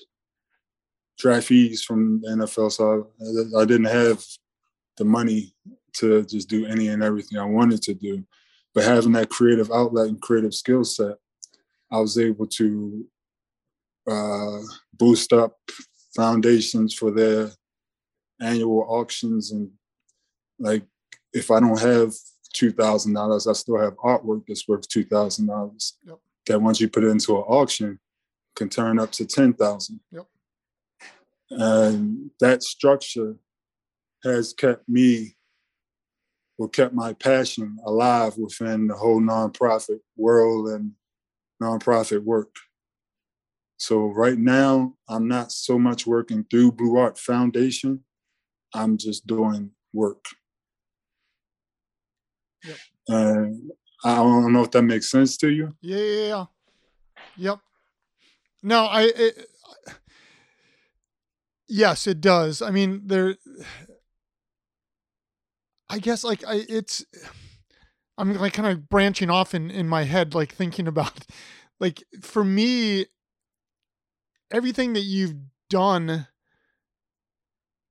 draftees from the N F L, so I, I didn't have the money to just do any and everything I wanted to do. But having that creative outlet and creative skill set, I was able to uh, boost up foundations for their annual auctions, and like, if I don't have two thousand dollars, I still have artwork that's worth two thousand dollars. Yep. That once you put it into an auction, can turn up to ten thousand dollars. Yep. And that structure has kept me, or kept my passion alive within the whole nonprofit world and nonprofit work. So right now, I'm not so much working through Blu Art Foundation. I'm just doing work. Yep. Uh, I don't know if that makes sense to you. Yeah, yeah, yeah. Yep. No, I. It, yes, it does. I mean, there. I guess like I, it's. I'm like kind of branching off in in my head, like thinking about, like for me, everything that you've done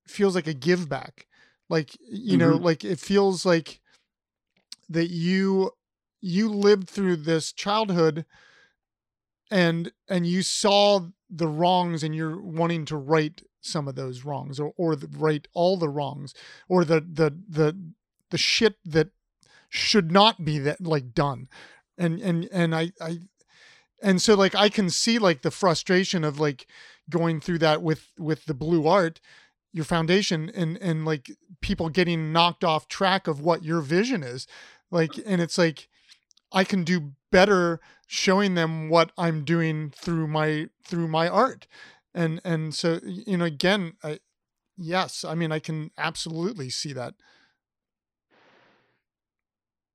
feels like a give back. Like you mm-hmm. know, like it feels like. That you you lived through this childhood and and you saw the wrongs and you're wanting to right some of those wrongs or or the, right all the wrongs or the the the the shit that should not be that like done and and and I I and so like I can see like the frustration of like going through that with with the Blu Art, your foundation, and and like people getting knocked off track of what your vision is. Like, and it's like, I can do better showing them what I'm doing through my, through my art. And, and so, you know, again, I, yes, I mean, I can absolutely see that.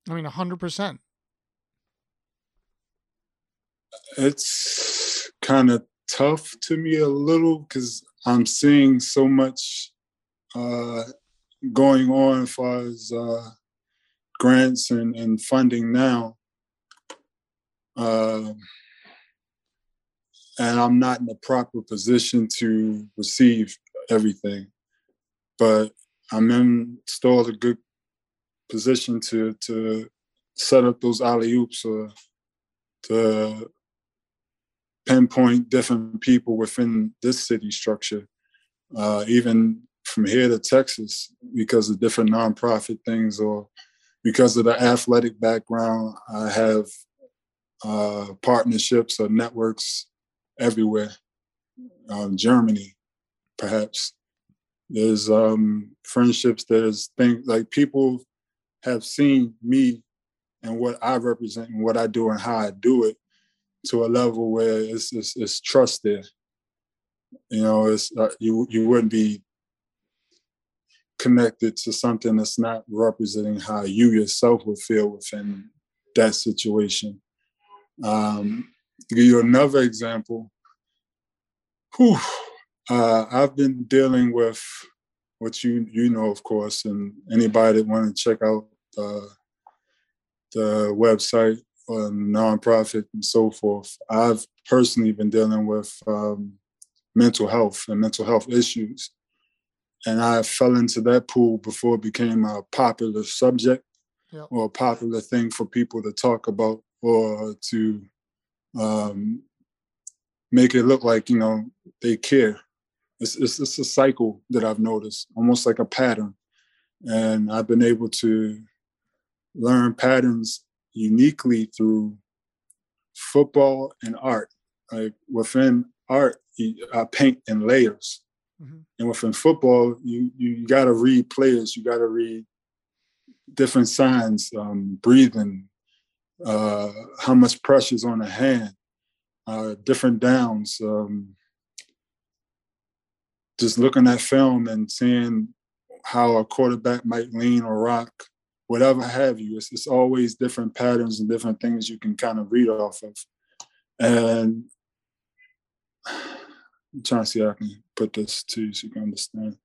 I mean, a hundred percent. It's kind of tough to me a little because I'm seeing so much, uh, going on as far as uh, grants and, and funding now Uh, and I'm not in the proper position to receive everything, but I'm in still a good position to to set up those alley-oops or to pinpoint different people within this city structure, uh, even from here to Texas, because of different nonprofit things or because of the athletic background. I have uh, partnerships or networks everywhere. Uh, Germany, perhaps. There's um, friendships, there's things like people have seen me and what I represent and what I do and how I do it to a level where it's it's, it's trust there. You know, it's uh, you you wouldn't be connected to something that's not representing how you yourself would feel within that situation. Um, to give you another example, whew, uh, I've been dealing with what you you know, of course, and anybody that want to check out uh, the website or nonprofit and so forth, I've personally been dealing with um, mental health and mental health issues. And I fell into that pool before it became a popular subject yeah. or a popular thing for people to talk about or to um, make it look like, you know, they care. It's, it's, it's a cycle that I've noticed, almost like a pattern. And I've been able to learn patterns uniquely through football and art. Like within art, I paint in layers. Mm-hmm. And within football, you you got to read players. You got to read different signs, um, breathing, uh, how much pressure's on the hand, uh, different downs. Um, just looking at film and seeing how a quarterback might lean or rock, whatever have you. It's, it's always different patterns and different things you can kind of read off of. And I'm trying to see how I can put this to you so you can understand.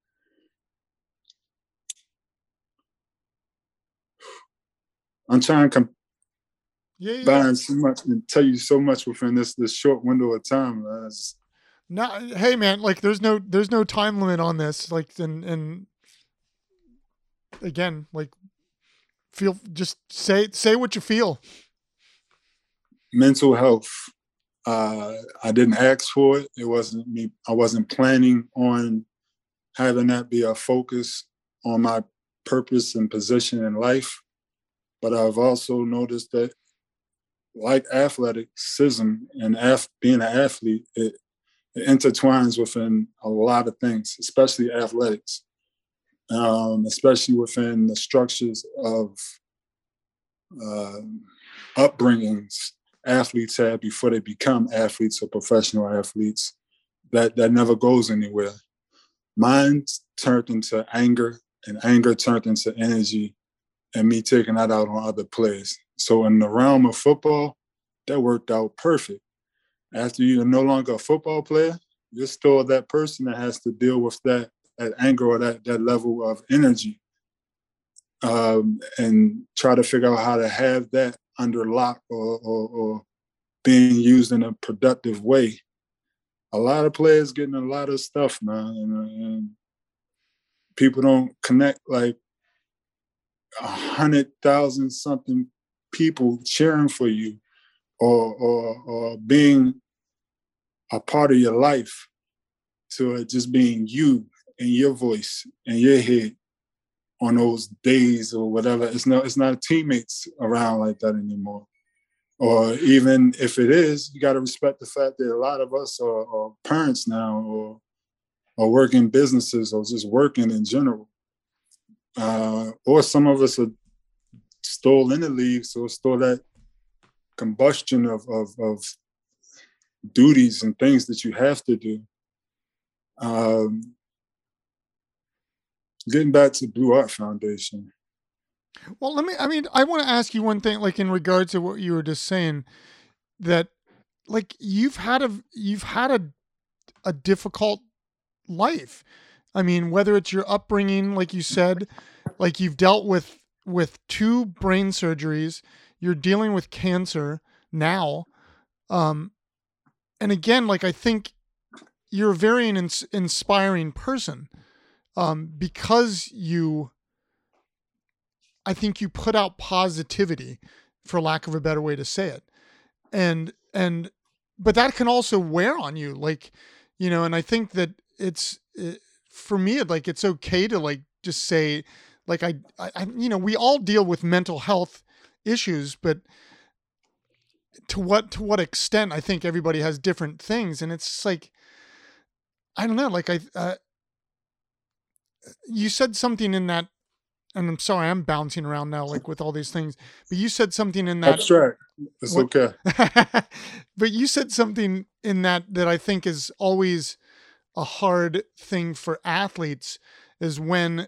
I'm trying to combine yeah, yeah. so much and tell you so much within this this short window of time. Just... Now, hey man, like there's no there's no time limit on this. Like and and again, like feel just say say what you feel. Mental health. Uh, I didn't ask for it. It wasn't me. I wasn't planning on having that be a focus on my purpose and position in life. But I've also noticed that, like athleticism and af- being an athlete, it, it intertwines within a lot of things, especially athletics, um, especially within the structures of uh, upbringings athletes have before they become athletes or professional athletes. That that never goes anywhere. Mine turned into anger, and anger turned into energy, and me taking that out on other players. So in the realm of football, that worked out perfect. After you're no longer a football player, you're still that person that has to deal with that, that anger or that, that level of energy, um, and try to figure out how to have that under lock or, or, or being used in a productive way. A lot of players getting a lot of stuff, man. And, and people don't connect. Like a hundred thousand something people cheering for you or, or, or being a part of your life to it just being you and your voice and your head. On those days or whatever, it's not it's not teammates around like that anymore. Or even if it is, you got to respect the fact that a lot of us are, are parents now, or are working businesses, or just working in general. Uh, or some of us are still in the league, so it's still that combustion of of, of duties and things that you have to do. Um, Getting back to Blu Art Foundation. Well, let me, I mean, I want to ask you one thing, like in regards to what you were just saying, that like you've had a, you've had a, a difficult life. I mean, whether it's your upbringing, like you said, like you've dealt with, with two brain surgeries, you're dealing with cancer, now. Um, and again, like, I think you're a very in- inspiring person um, because you, I think you put out positivity, for lack of a better way to say it. And, and, but that can also wear on you. Like, you know, and I think that it's, it, for me, it, like, it's okay to like, just say like, I, I, you know, we all deal with mental health issues, but to what, to what extent, I think everybody has different things. And it's like, I don't know, like I, uh, you said something in that, and I'm sorry, I'm bouncing around now, like with all these things, but you said something in that. That's right. It's what, okay. But you said something in that, that I think is always a hard thing for athletes is when,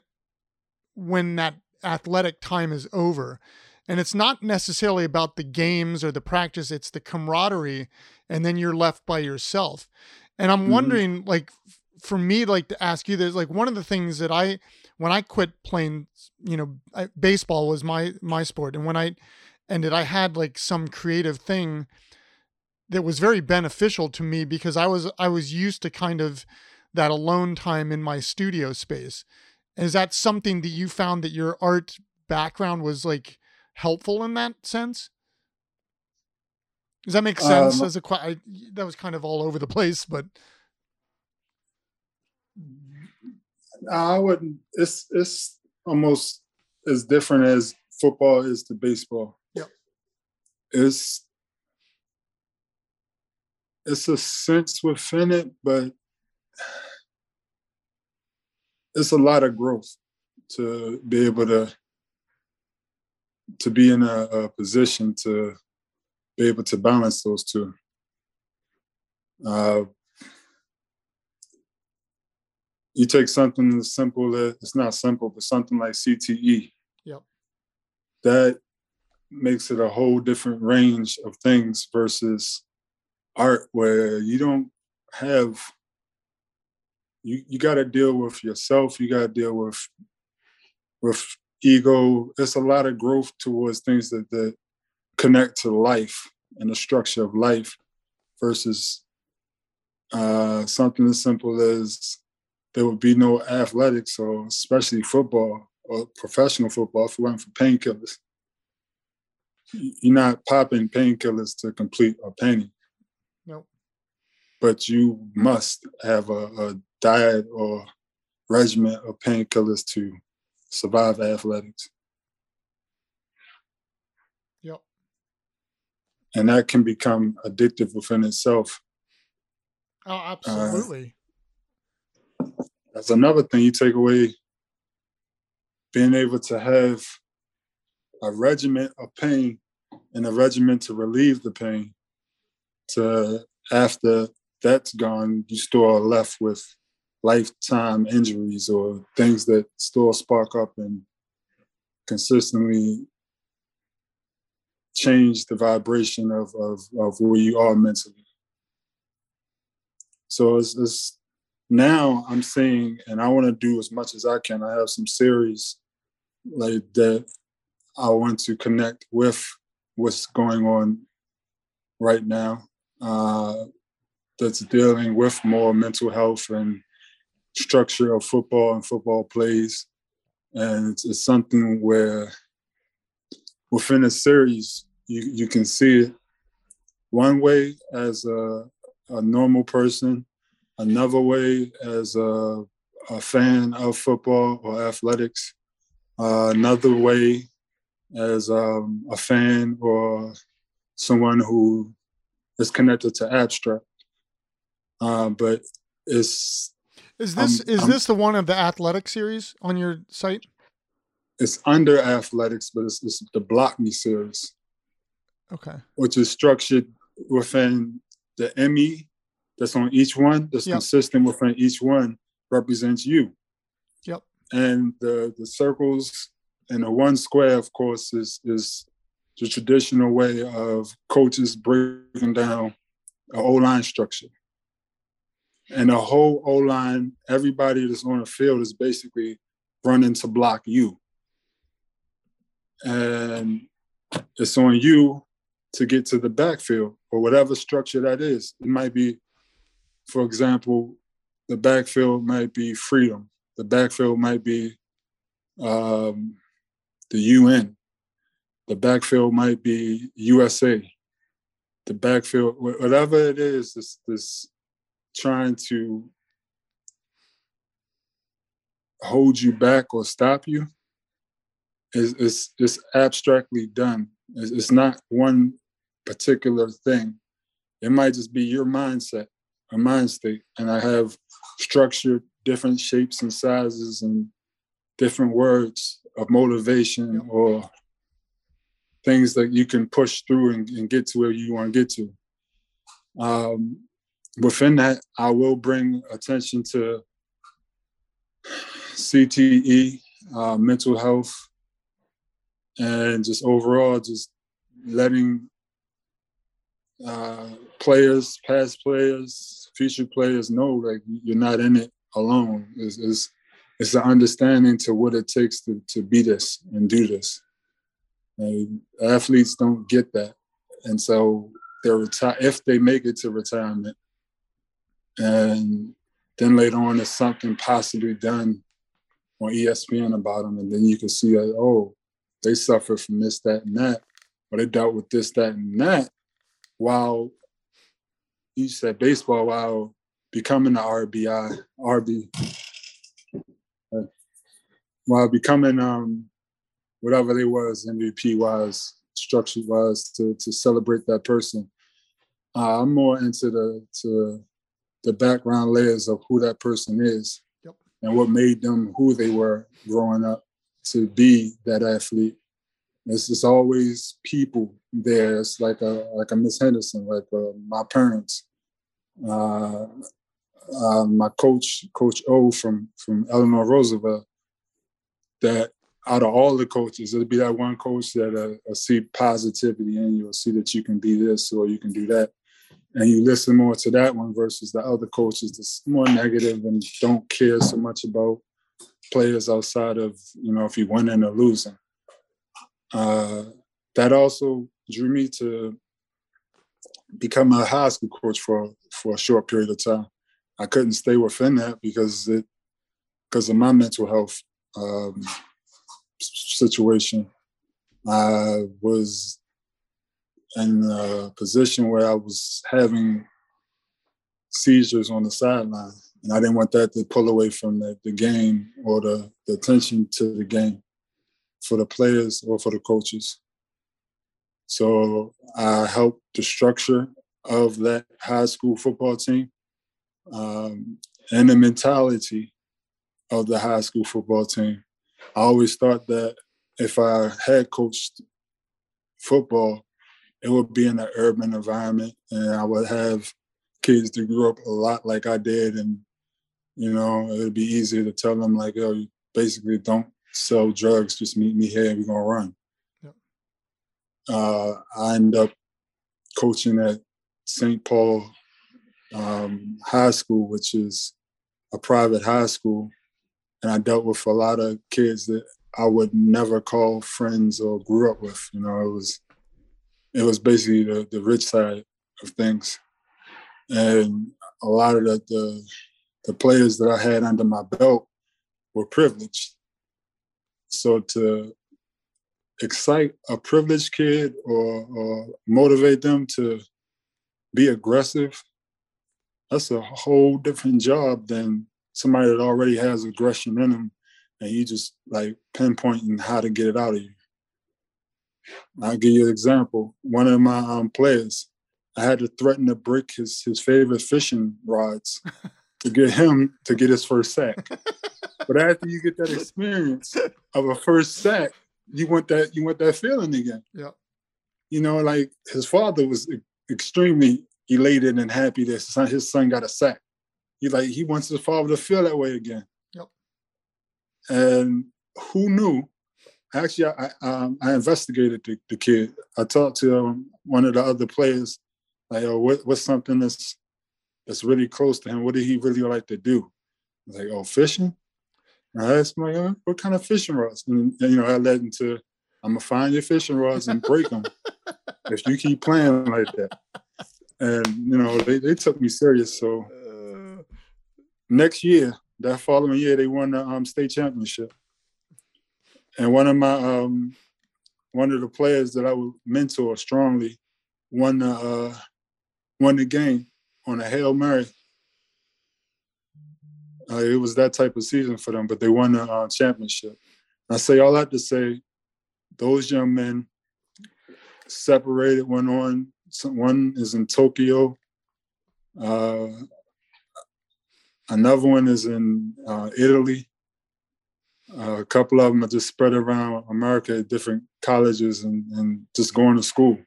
when that athletic time is over. And it's not necessarily about the games or the practice, it's the camaraderie. And then you're left by yourself. And I'm mm-hmm. wondering, like, for me, like to ask you this, like one of the things that I, when I quit playing, you know, I, baseball was my, my sport. And when I ended, I had like some creative thing that was very beneficial to me because I was, I was used to kind of that alone time in my studio space. Is that something that you found that your art background was like helpful in that sense? Does that make sense? Um, As a I, that was kind of all over the place, but I wouldn't. It's it's almost as different as football is to baseball. Yep. It's it's a sense within it, but it's a lot of growth to be able to to be in a, a position to be able to balance those two. Uh, you take something as simple as, it's not simple, but something like C T E. Yep. That makes it a whole different range of things versus art where you don't have, you, you got to deal with yourself. You got to deal with, with ego. It's a lot of growth towards things that, that connect to life and the structure of life versus uh, something as simple as there would be no athletics or especially football or professional football if it weren't for painkillers. You're not popping painkillers to complete a painting. Nope. But you must have a, a diet or regimen of painkillers to survive athletics. Yep. And that can become addictive within itself. Oh, absolutely. Uh, that's another thing you take away, being able to have a regimen of pain and a regimen to relieve the pain. To after that's gone, you still are left with lifetime injuries or things that still spark up and consistently change the vibration of of, of where you are mentally. So it's, it's now I'm seeing, and I want to do as much as I can. I have some series like that I want to connect with what's going on right now. Uh, that's dealing with more mental health and structure of football and football plays. And it's, it's something where within a series, you, you can see it one way as a, a normal person, another way as a, a fan of football or athletics, uh, another way as um, a fan or someone who is connected to abstract. Uh, but it's... Is this I'm, is I'm, this the one of the athletic series on your site? It's under athletics, but it's, it's the Block Me series. Okay. Which is structured within the M E that's on each one, that's yep. consistent within each one, represents you. Yep. And the, the circles and the one square, of course, is is... the traditional way of coaches breaking down an O-line structure. And the whole O-line, everybody that's on the field is basically running to block you. And it's on you to get to the backfield or whatever structure that is. It might be, for example, the backfield might be freedom. The backfield might be um, the U N. The backfield might be U S A. The backfield, whatever it is, this this trying to hold you back or stop you is is is abstractly done. It's, it's not one particular thing. It might just be your mindset, a mind state, and I have structured different shapes and sizes and different words of motivation or things that you can push through and, and get to where you want to get to. Um, within that, I will bring attention to C T E, uh, mental health, and just overall just letting uh, players, past players, future players know like you're not in it alone. It's, it's, it's an understanding to what it takes to, to be this and do this. And athletes don't get that, and so they're reti- if they make it to retirement, and then later on there's something possibly done on E S P N about them, and then you can see, like, oh, they suffer from this, that, and that, or they dealt with this, that, and that, while you said baseball, while becoming an R B I, R B, uh, while becoming um. whatever they was, M V P-wise, structure-wise, to, to celebrate that person. Uh, I'm more into the to the background layers of who that person is. Yep. And what made them who they were growing up to be that athlete. It's just always people there. It's like a like a Miss Henderson, like uh, my parents, uh, uh, my coach, Coach O from from Eleanor Roosevelt, that. Out of all the coaches, it'll be that one coach that uh, will see positivity in you, will see that you can be this or you can do that. And you listen more to that one versus the other coaches that's more negative and don't care so much about players outside of, you know, if you're winning or losing. Uh, that also drew me to become a high school coach for, for a short period of time. I couldn't stay within that because it, because of my mental health. Um, situation. I was in a position where I was having seizures on the sideline, and I didn't want that to pull away from the, the game or the, the attention to the game for the players or for the coaches. So I helped the structure of that high school football team um, and the mentality of the high school football team. I always thought that if I had coached football, it would be in an urban environment and I would have kids that grew up a lot like I did. And, you know, it would be easier to tell them like, yo, you basically don't sell drugs, just meet me here and we're going to run. Yep. Uh, I ended up coaching at Saint Paul um, High School, which is a private high school. And I dealt with a lot of kids that I would never call friends or grew up with. You know, it was it was basically the, the rich side of things. And a lot of the, the the players that I had under my belt were privileged. So to excite a privileged kid or, or motivate them to be aggressive, that's a whole different job than somebody that already has aggression in them, and you just like pinpointing how to get it out of you. I'll give you an example. One of my um, players, I had to threaten to break his his favorite fishing rods to get him to get his first sack. But after you get that experience of a first sack, you want that you want that feeling again. Yeah. You know, like his father was extremely elated and happy that his son got a sack. He like he wants his father to feel that way again. Yep. And who knew? Actually, I um, I investigated the, the kid. I talked to um, one of the other players. Like, oh, what, what's something that's that's really close to him? What did he really like to do? I was like, oh, fishing. And I asked my, oh, what kind of fishing rods? And, and you know, I led him to, I'm gonna find your fishing rods and break them. if you keep playing like that. And, you know, they, they took me serious. So uh, next year, that following year, they won the um, state championship. And one of my, um, one of the players that I would mentor strongly won the, uh, won the game on a Hail Mary. Uh, it was that type of season for them, but they won the uh, championship. I say all I have to say, those young men separated, went on. One is in Tokyo. Uh, another one is in uh, Italy. Uh, a couple of them are just spread around America at different colleges and, and just going to school,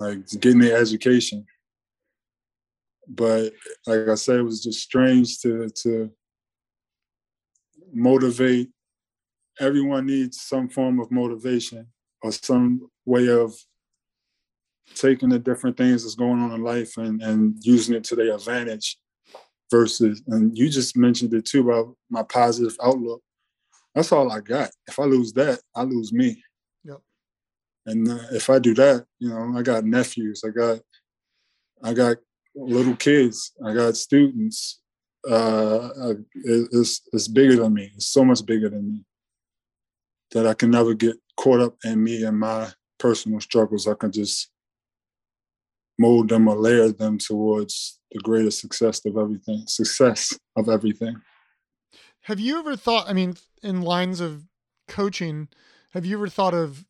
like getting their education. But like I said, it was just strange to to motivate. Everyone needs some form of motivation or some way of taking the different things that's going on in life and, and using it to their advantage versus, and you just mentioned it too about my positive outlook. That's all I got. If I lose that, I lose me. Yep. And uh, if I do that, you know, I got nephews, I got, I got little kids, I got students. Uh, I, it's, it's bigger than me. It's so much bigger than me that I can never get caught up in me and my personal struggles. I can just mold them or layer them towards the greater success of everything, success of everything. Have you ever thought, I mean, in lines of coaching, have you ever thought of,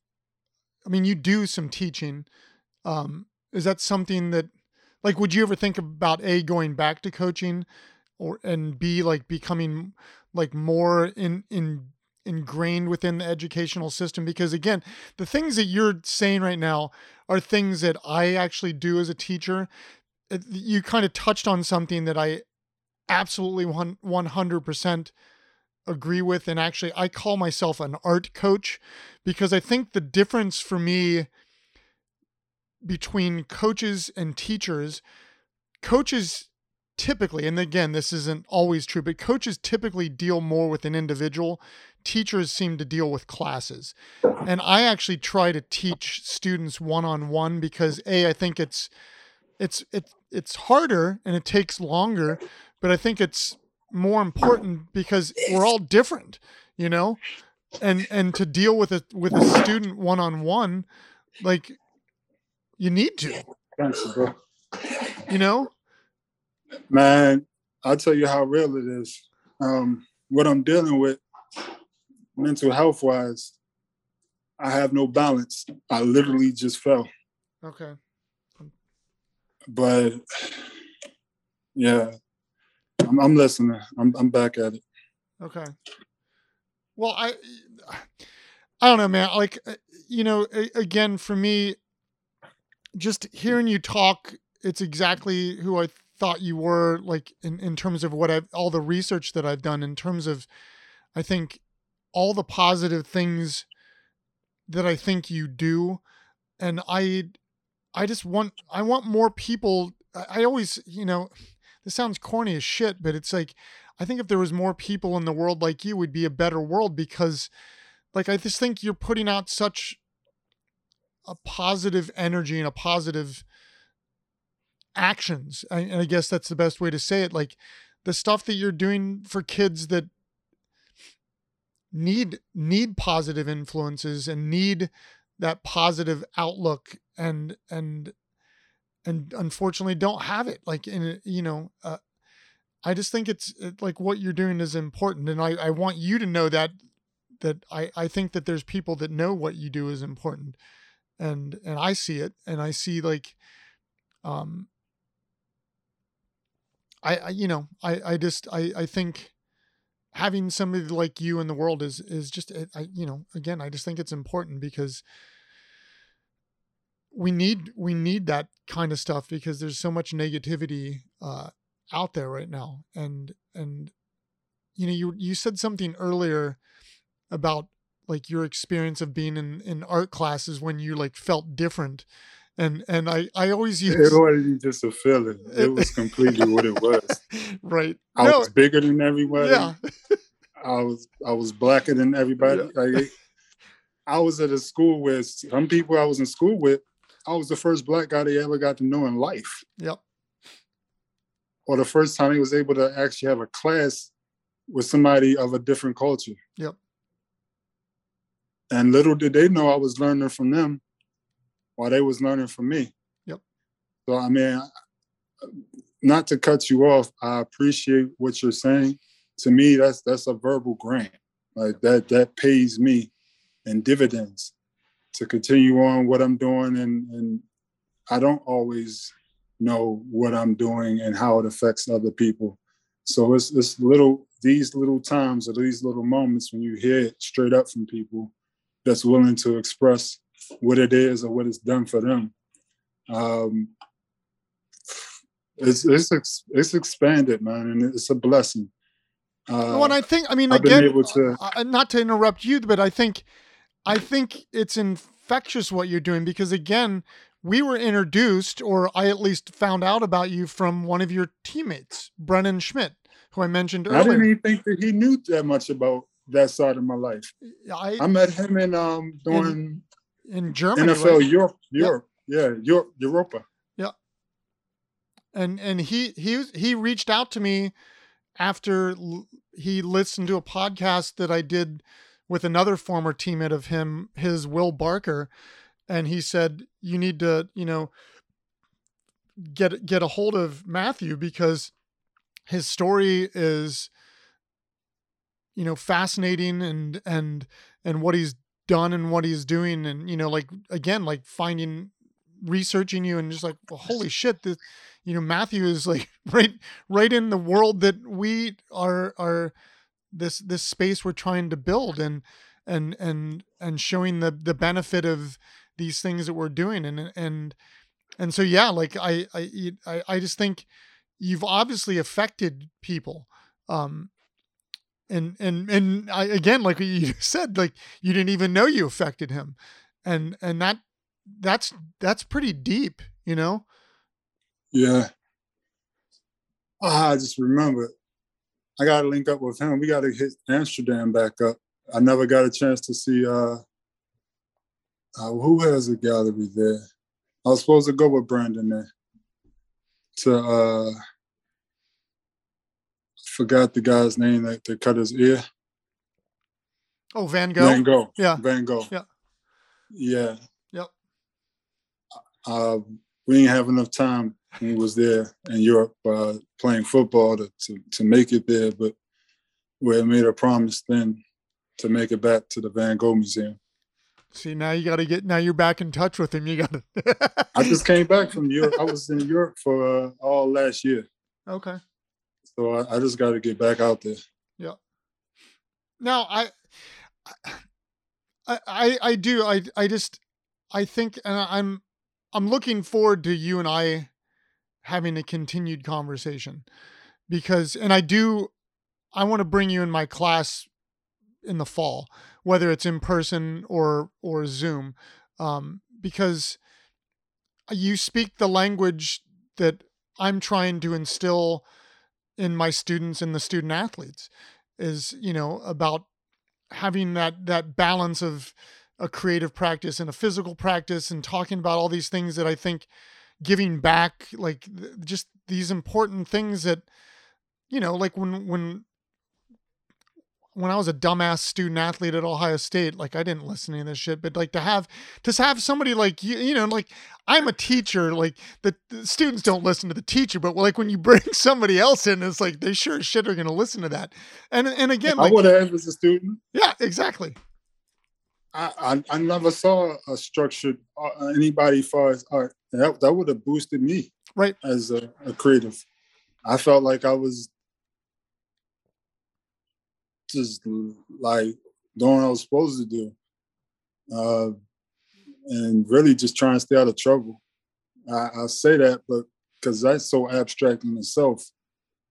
I mean, you do some teaching. Um, is that something that, like, would you ever think about A, going back to coaching, or, and B, like becoming like more in, in ingrained within the educational system? Because again, the things that you're saying right now are things that I actually do as a teacher. You kind of touched on something that I absolutely one hundred percent agree with. And actually, I call myself an art coach because I think the difference for me between coaches and teachers, coaches typically, and again, this isn't always true, but coaches typically deal more with an individual. Teachers seem to deal with classes. And I actually try to teach students one-on-one because A, I think it's, it's, it's, it's harder and it takes longer, but I think it's more important because we're all different, you know, and, and to deal with a, with a student one-on-one, like you need to, you know. Man, I'll tell you how real it is. Um, what I'm dealing with mental health wise, I have no balance. I literally just fell. Okay. But yeah, I'm, I'm listening. I'm, I'm back at it. Okay. Well, I, I don't know, man. Like, you know, again, for me, just hearing you talk, it's exactly who I th- thought you were, like in, in terms of what I've, all the research that I've done in terms of, I think all the positive things that I think you do. And I, I just want, I want more people. I always, you know, this sounds corny as shit, but it's like, I think if there was more people in the world like you, would be a better world because like, I just think you're putting out such a positive energy and a positive actions. And I guess that's the best way to say it. Like the stuff that you're doing for kids that need, need positive influences and need that positive outlook and, and, and unfortunately don't have it. Like, in, you know, uh, I just think it's it, like what you're doing is important. And I, I want you to know that, that I, I think that there's people that know what you do is important. And, and I see it and I see like, um, I, I, you know, I, I just, I, I think having somebody like you in the world is, is just, I, you know, again, I just think it's important because we need, we need that kind of stuff because there's so much negativity, uh, out there right now. And, and, you know, you, you said something earlier about like your experience of being in, in art classes when you like felt different. And and I, I always use... It wasn't just a feeling. It was completely what it was. Right. I no. was bigger than everybody. Yeah. I was I was blacker than everybody. Yeah. Like, I was at a school where some people I was in school with, I was the first black guy they ever got to know in life. Yep. Or the first time he was able to actually have a class with somebody of a different culture. Yep. And little did they know I was learning from them while they was learning from me. Yep. So, I mean, not to cut you off, I appreciate what you're saying. To me, that's that's a verbal grant. Like that that pays me in dividends to continue on what I'm doing. And, and I don't always know what I'm doing and how it affects other people. So it's, it's little, these little times or these little moments when you hear it straight up from people that's willing to express what it is or what it's done for them. Um, it's, it's, it's expanded, man. And it's a blessing. Uh, oh, and I think, I mean, I've again, been able to... uh, not to interrupt you, but I think, I think it's infectious what you're doing, because again, we were introduced, or I at least found out about you from one of your teammates, Brennan Schmidt, who I mentioned earlier. I didn't even think that he knew that much about that side of my life. I, I met him in um during in, in Germany, N F L, right? Europe, Europe, yep. yeah, Europe, Europa. Yeah. And and he he he reached out to me after he listened to a podcast that I did with another former teammate of him, his Will Barker. And he said, you need to, you know, get, get a hold of Matthew, because his story is, you know, fascinating, and, and, and what he's done and what he's doing. And, you know, like, again, like finding, researching you and just like, well, holy shit, this, you know, Matthew is like right, right in the world that we are, are this, this space we're trying to build, and, and, and, and showing the, the benefit of these things that we're doing. And, and, and so, yeah, like I, I, I just think you've obviously affected people. Um, and, and, and I, again, like you said, like you didn't even know you affected him, and, and that that's, that's pretty deep, you know? Yeah. Oh, I just remember I got to link up with him. We got to hit Amsterdam back up. I never got a chance to see, uh, Uh, who has a gallery there? I was supposed to go with Brandon there. To uh, forgot the guy's name that, that cut his ear. Oh, Van Gogh. Van Gogh. Yeah. Van Gogh. Yeah. Yeah. Yep. Uh, we didn't have enough time when he was there in Europe uh, playing football to, to to make it there, but we had made a promise then to make it back to the Van Gogh Museum. See, now you got to get, now you're back in touch with him. You got to. I just came back from Europe. I was in Europe for uh, all last year. Okay. So I, I just got to get back out there. Yeah. Now I, I, I, I do. I, I just, I think, and I'm, I'm looking forward to you and I having a continued conversation, because, and I do, I want to bring you in my class in the fall, whether it's in person or, or Zoom, um, because you speak the language that I'm trying to instill in my students and the student athletes is, you know, about having that, that balance of a creative practice and a physical practice, and talking about all these things that I think giving back, like th- just these important things that, you know, like when, when, when I was a dumbass student athlete at Ohio State, like I didn't listen to any of this shit, but like to have, to have somebody like you, you know, like I'm a teacher, like the, the students don't listen to the teacher, but like when you bring somebody else in, it's like, they sure as shit are going to listen to that. And, and again, like, I would have as a student. Yeah, exactly. I, I, I never saw a structured uh, anybody far as art. That, that would have boosted me. Right. As a, a creative. I felt like I was, just like doing what I was supposed to do, uh, and really just trying to stay out of trouble. I, I say that, but because that's so abstract in itself,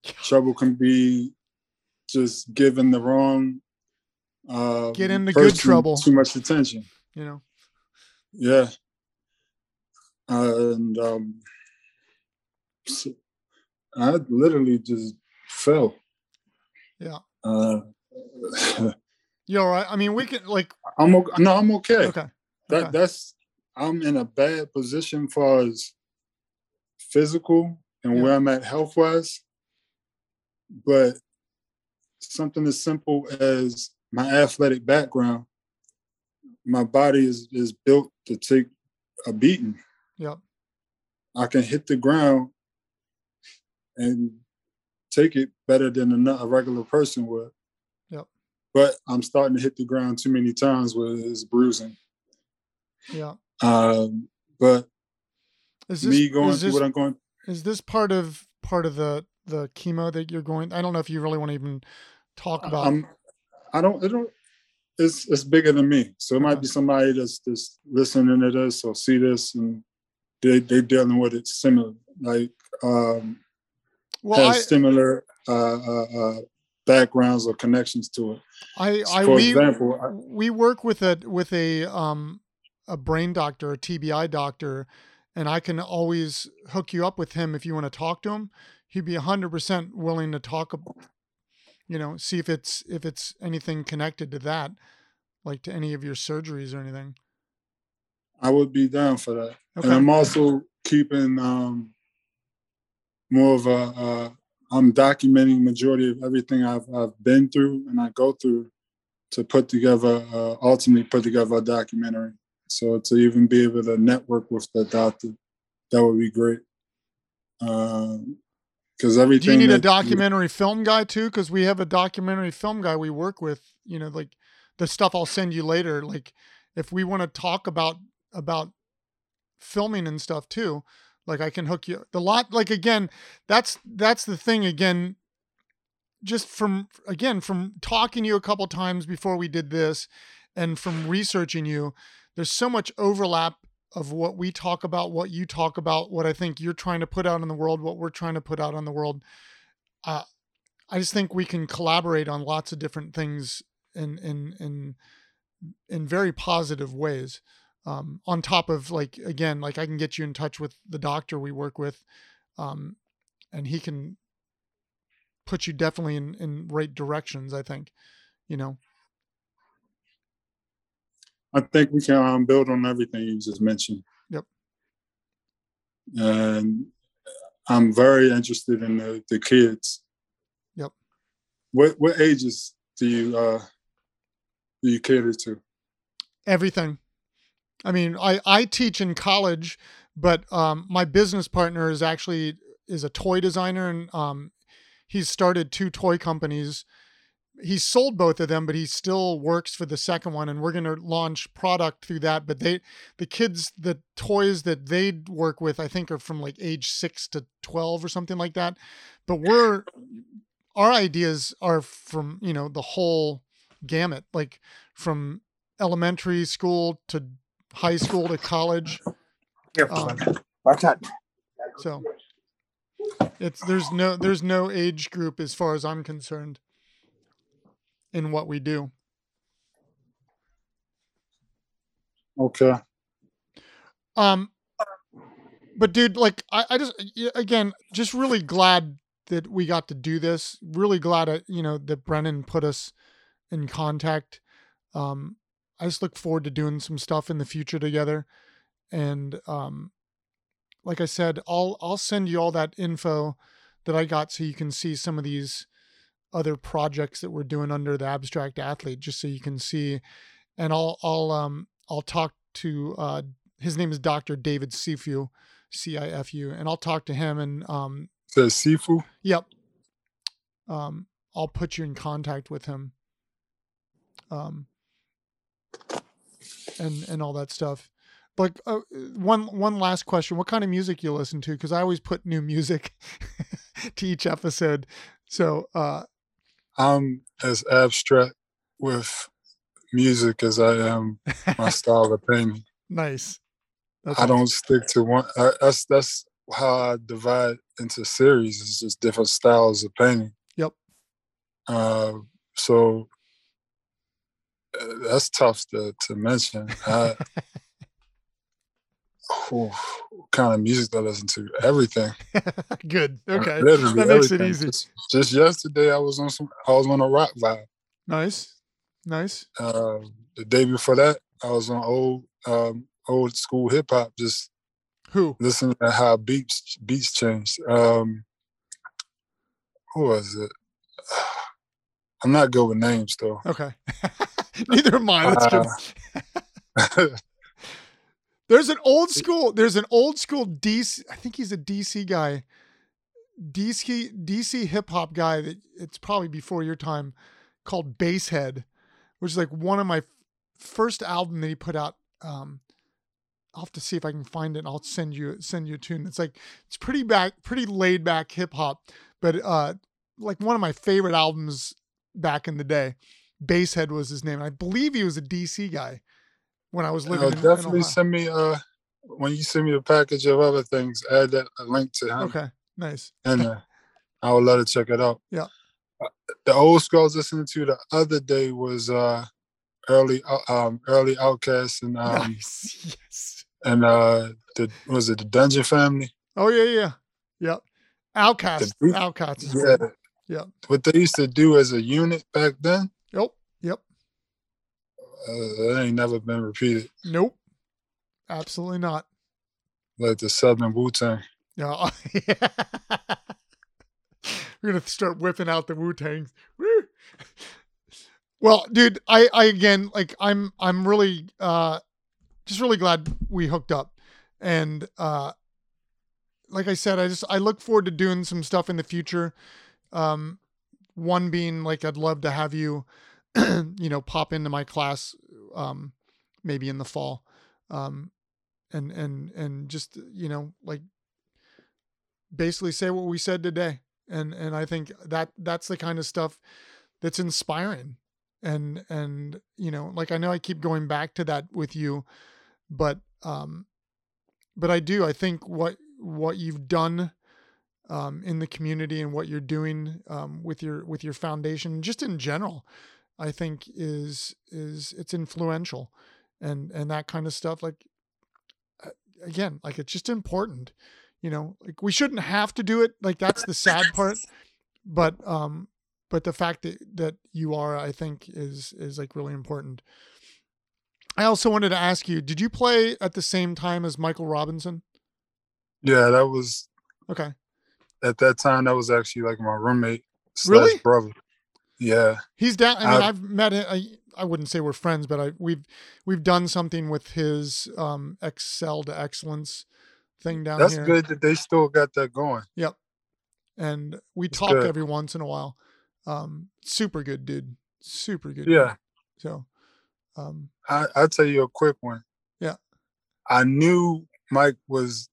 trouble can be just giving the wrong uh, get into good trouble too much attention. You know, yeah, uh, and um, I literally just fell. Yeah. Uh, You all right? I mean, we can like. I'm okay. No, I'm okay. Okay. That okay. that's I'm in a bad position as far as physical and yeah. where I'm at health wise, but something as simple as my athletic background, my body is is built to take a beating. Yeah. I can hit the ground and take it better than a regular person would. Yep. But I'm starting to hit the ground too many times where it's bruising. Yeah. Um, but is this, me going is through this, what I'm going is this part of part of the the chemo that you're going? I don't know if you really want to even talk about. I'm, I don't. It don't. It's it's bigger than me. So it okay. might be somebody that's that's listening to this or see this and they they dealing with it similar, like um, well, has I, similar uh, uh, uh, backgrounds or connections to it. I, I for we, example, I, we work with a with a um. a brain doctor, a T B I doctor, and I can always hook you up with him if you want to talk to him. He'd be one hundred percent willing to talk, you know, see if it's if it's anything connected to that, like to any of your surgeries or anything. I would be down for that. Okay. And I'm also keeping um, more of a, uh, I'm documenting majority of everything I've, I've been through and I go through to put together, uh, ultimately put together a documentary. So to even be able to network with the doctor, that would be great. Because um, everything. Do you need that, a documentary you, film guy too? Because we have a documentary film guy we work with. You know, like the stuff I'll send you later. Like if we want to talk about about filming and stuff too, like I can hook you. The lot. Like again, that's that's the thing. Again, just from again from talking to you a couple times before we did this, and from researching you. There's so much overlap of what we talk about, what you talk about, what I think you're trying to put out in the world, what we're trying to put out on the world. Uh, I just think we can collaborate on lots of different things in in in, in very positive ways. Um, on top of like, again, like I can get you in touch with the doctor we work with, um, and he can put you definitely in, in right directions, I think, you know. I think we can um, build on everything you just mentioned. Yep. And I'm very interested in the, the kids. Yep. What what ages do you uh, do you cater to? Everything. I mean, I, I teach in college, but um, my business partner is actually is a toy designer, and um, he's started two toy companies. He sold both of them, but he still works for the second one, and we're going to launch product through that. But they, the kids, the toys that they work with, I think are from like age six to twelve or something like that. But we're, our ideas are from, you know, the whole gamut, like from elementary school to high school to college. Um, so it's, there's no, there's no age group as far as I'm concerned. In what we do. Okay. Um, but dude, like I, I just, again, just really glad that we got to do this. Really glad, I, you know, that Brennan put us in contact. Um, I just look forward to doing some stuff in the future together. And, um, like I said, I'll, I'll send you all that info that I got so you can see some of these other projects that we're doing under the Abstract Athlete, just so you can see. And I'll, I'll, um, I'll talk to, uh, his name is Doctor David Cifu, C I F U, and I'll talk to him and, um, the Cifu. Yep. Um, I'll put you in contact with him. Um, and, and all that stuff. But uh, one, one last question, what kind of music you listen to? Cause I always put new music to each episode. So, uh, I'm as abstract with music as I am my style of painting. Nice. That's I nice. Don't stick to one. I, that's that's how I divide into series. It's just different styles of painting. Yep. Uh, so uh, that's tough to to mention. I, oh, what kind of music do I listen to? Everything. Good. Okay. Literally that makes everything. It easy. Just, just yesterday, I was on some. I was on a rock vibe. Nice. Nice. Uh, the day before that, I was on old um, old school hip hop, just who listening to how beats beats changed. Um, who was it? I'm not good with names though. Okay. Neither am I. That's good. There's an old school. There's an old school D C. I think he's a D C guy. D C D C hip hop guy that it's probably before your time, called Basehead, which is like one of my first album that he put out. Um, I'll have to see if I can find it. And I'll send you send you a tune. It's like it's pretty back, pretty laid back hip hop, but uh, like one of my favorite albums back in the day. Basehead was his name. I believe he was a D C guy when I was living. You know, in, definitely in send me uh when you send me a package of other things, add that a link to him. Okay. Nice. And uh, I would love to check it out. Yeah. Uh, the old school I was listening to the other day was uh, early uh, um, early Outkast and um, nice. Yes. And uh, the was it the Dungeon Family? Oh yeah, yeah, yeah. Outkast, the, Outkast. Yeah. Cool. Yeah. What they used to do as a unit back then. Yep. Yep. Uh, that ain't never been repeated. Nope. Absolutely not. Like the Southern Wu-Tang. Oh, yeah. We're going to start whipping out the Wu-Tangs. Woo! Well, dude, I, I, again, like I'm, I'm really, uh, just really glad we hooked up. And, uh, like I said, I just, I look forward to doing some stuff in the future. Um, one being like, I'd love to have you, you know, pop into my class, um, maybe in the fall. Um, and, and, and just, you know, like, basically say what we said today. And, and I think that that's the kind of stuff that's inspiring. And, and, you know, like, I know I keep going back to that with you, but, um, but I do, I think what, what you've done, um, in the community and what you're doing, um, with your, with your foundation, just in general, I think is, is it's influential and, and that kind of stuff. Like, again, like it's just important. You know, like we shouldn't have to do it. Like that's the sad part, but, um, but the fact that, that you are, I think is, is like really important. I also wanted to ask you, did you play at the same time as Michael Robinson? Yeah, that was okay. At that time, that was actually like my roommate slash really? brother. Yeah. He's down. I mean, I've, I've met him. I, I wouldn't say we're friends, but I, we've, we've done something with his, um, Excel to Excellence thing down That's here. That's good that they still got that going. Yep. And we That's talk good. every once in a while. Um, super good, dude. Super good. Yeah. Dude. So, um, I, I'll tell you a quick one. Yeah. I knew Mike was,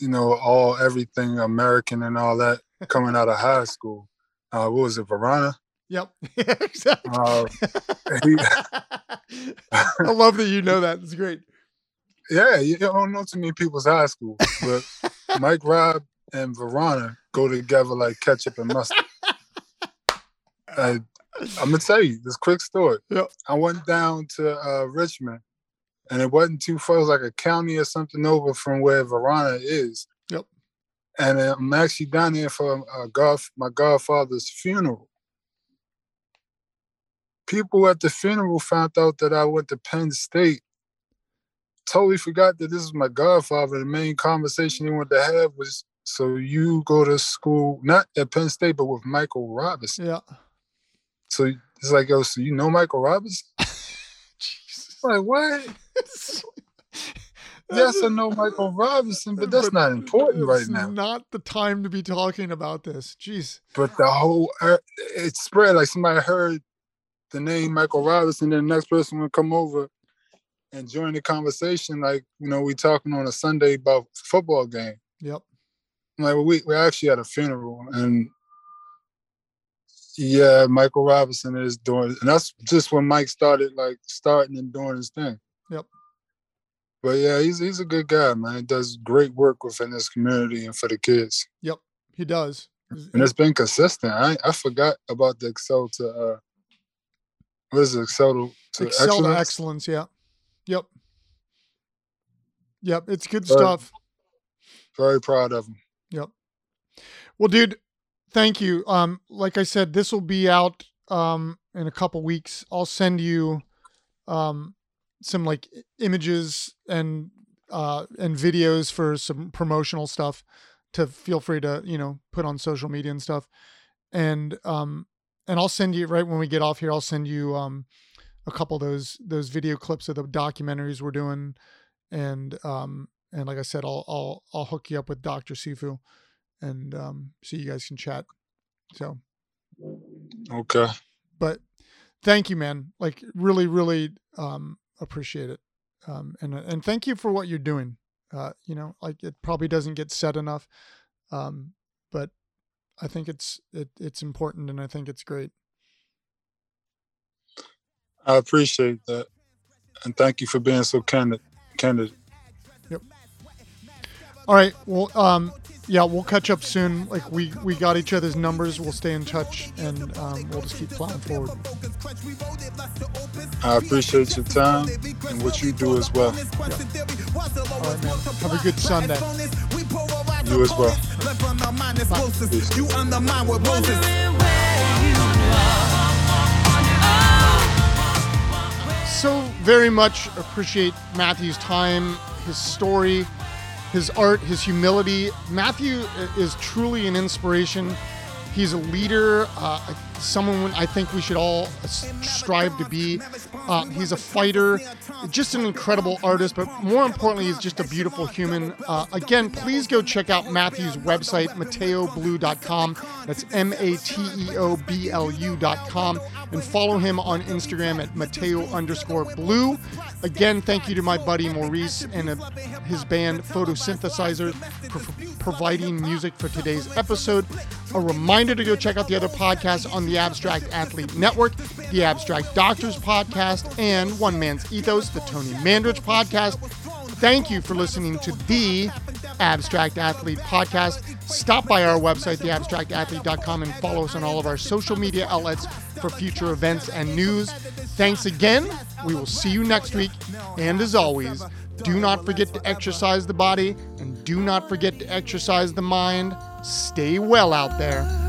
you know, all everything American and all that coming out of high school. Uh, what was it? Verona? Yep. Yeah, exactly. Uh, he, I love that you know that. It's great. Yeah, you don't know too many people's high school, but Mike Robb and Verona go together like ketchup and mustard. I, I'm going to tell you this quick story. Yep. I went down to uh, Richmond, and it wasn't too far. It was like a county or something over from where Verona is. Yep. And I'm actually down there for a godf- my godfather's funeral. People at the funeral found out that I went to Penn State. Totally forgot that this is my godfather. The main conversation they wanted to have was, so you go to school, not at Penn State, but with Michael Robinson. Yeah. So it's like, oh, so you know Michael Robinson? Jesus. Like, what? Yes, I know Michael Robinson, but that's but, not important right now. It's not the time to be talking about this. Jeez. But the whole, it spread like somebody heard the name Michael Robinson, then the next person would come over and join the conversation, like, you know, we talking on a Sunday about football game. Yep. I'm like, well, we we actually at a funeral, and yeah, Michael Robinson is doing, and that's just when Mike started, like, starting and doing his thing. Yep. But yeah, he's he's a good guy, man. He does great work within this community and for the kids. Yep, he does. And it's been consistent. I I forgot about the Excel to uh, what is it, Excel to, to Excel Excellence? to Excellence, yeah. Yep. Yep. It's good very, stuff. Very proud of him. Yep. Well, dude, thank you. Um, like I said, this will be out, um, in a couple weeks, I'll send you um, some like images and uh, and videos for some promotional stuff to feel free to, you know, put on social media and stuff. And um, and I'll send you right when we get off here, I'll send you um, a couple of those those video clips of the documentaries we're doing. And um, and like I said, I'll I'll I'll hook you up with Doctor Sifu, and um, so you guys can chat. So. Okay. But thank you, man. Like really, really um, appreciate it. Um, and, and thank you for what you're doing. Uh, you know, like it probably doesn't get said enough, um, but I think it's, it, it's important, and I think it's great. I appreciate that. And thank you for being so candid. candid. Yep. All right. Well, um, yeah, we'll catch up soon. Like we, we got each other's numbers. We'll stay in touch, and um, we'll just keep plowing forward. I appreciate your time and what you do as well. Yeah. All right, man. Have a good Sunday. You as well. Bye. You undermine what Moses. So very much appreciate Matthew's time, his story, his art, his humility. Matthew is truly an inspiration. He's a leader, uh, someone I think we should all strive to be. Uh, he's a fighter, just an incredible artist, but more importantly, he's just a beautiful human. Uh, again, please go check out Matthew's website, Mateo Blue dot com. That's M A T E O B L U dot com. And follow him on Instagram at Mateo underscore Blue. Again, thank you to my buddy Maurice and his band Photosynthesizer for providing music for today's episode. A reminder to go check out the other podcasts on the Abstract Athlete Network, the Abstract Doctors Podcast, and One Man's Ethos, the Tony Mandarich Podcast. Thank you for listening to the Abstract Athlete Podcast. Stop by our website, the abstract athlete dot com, and follow us on all of our social media outlets for future events and news. Thanks again. We will see you next week. And as always, do not forget to exercise the body, and do not forget to exercise the mind. Stay well out there.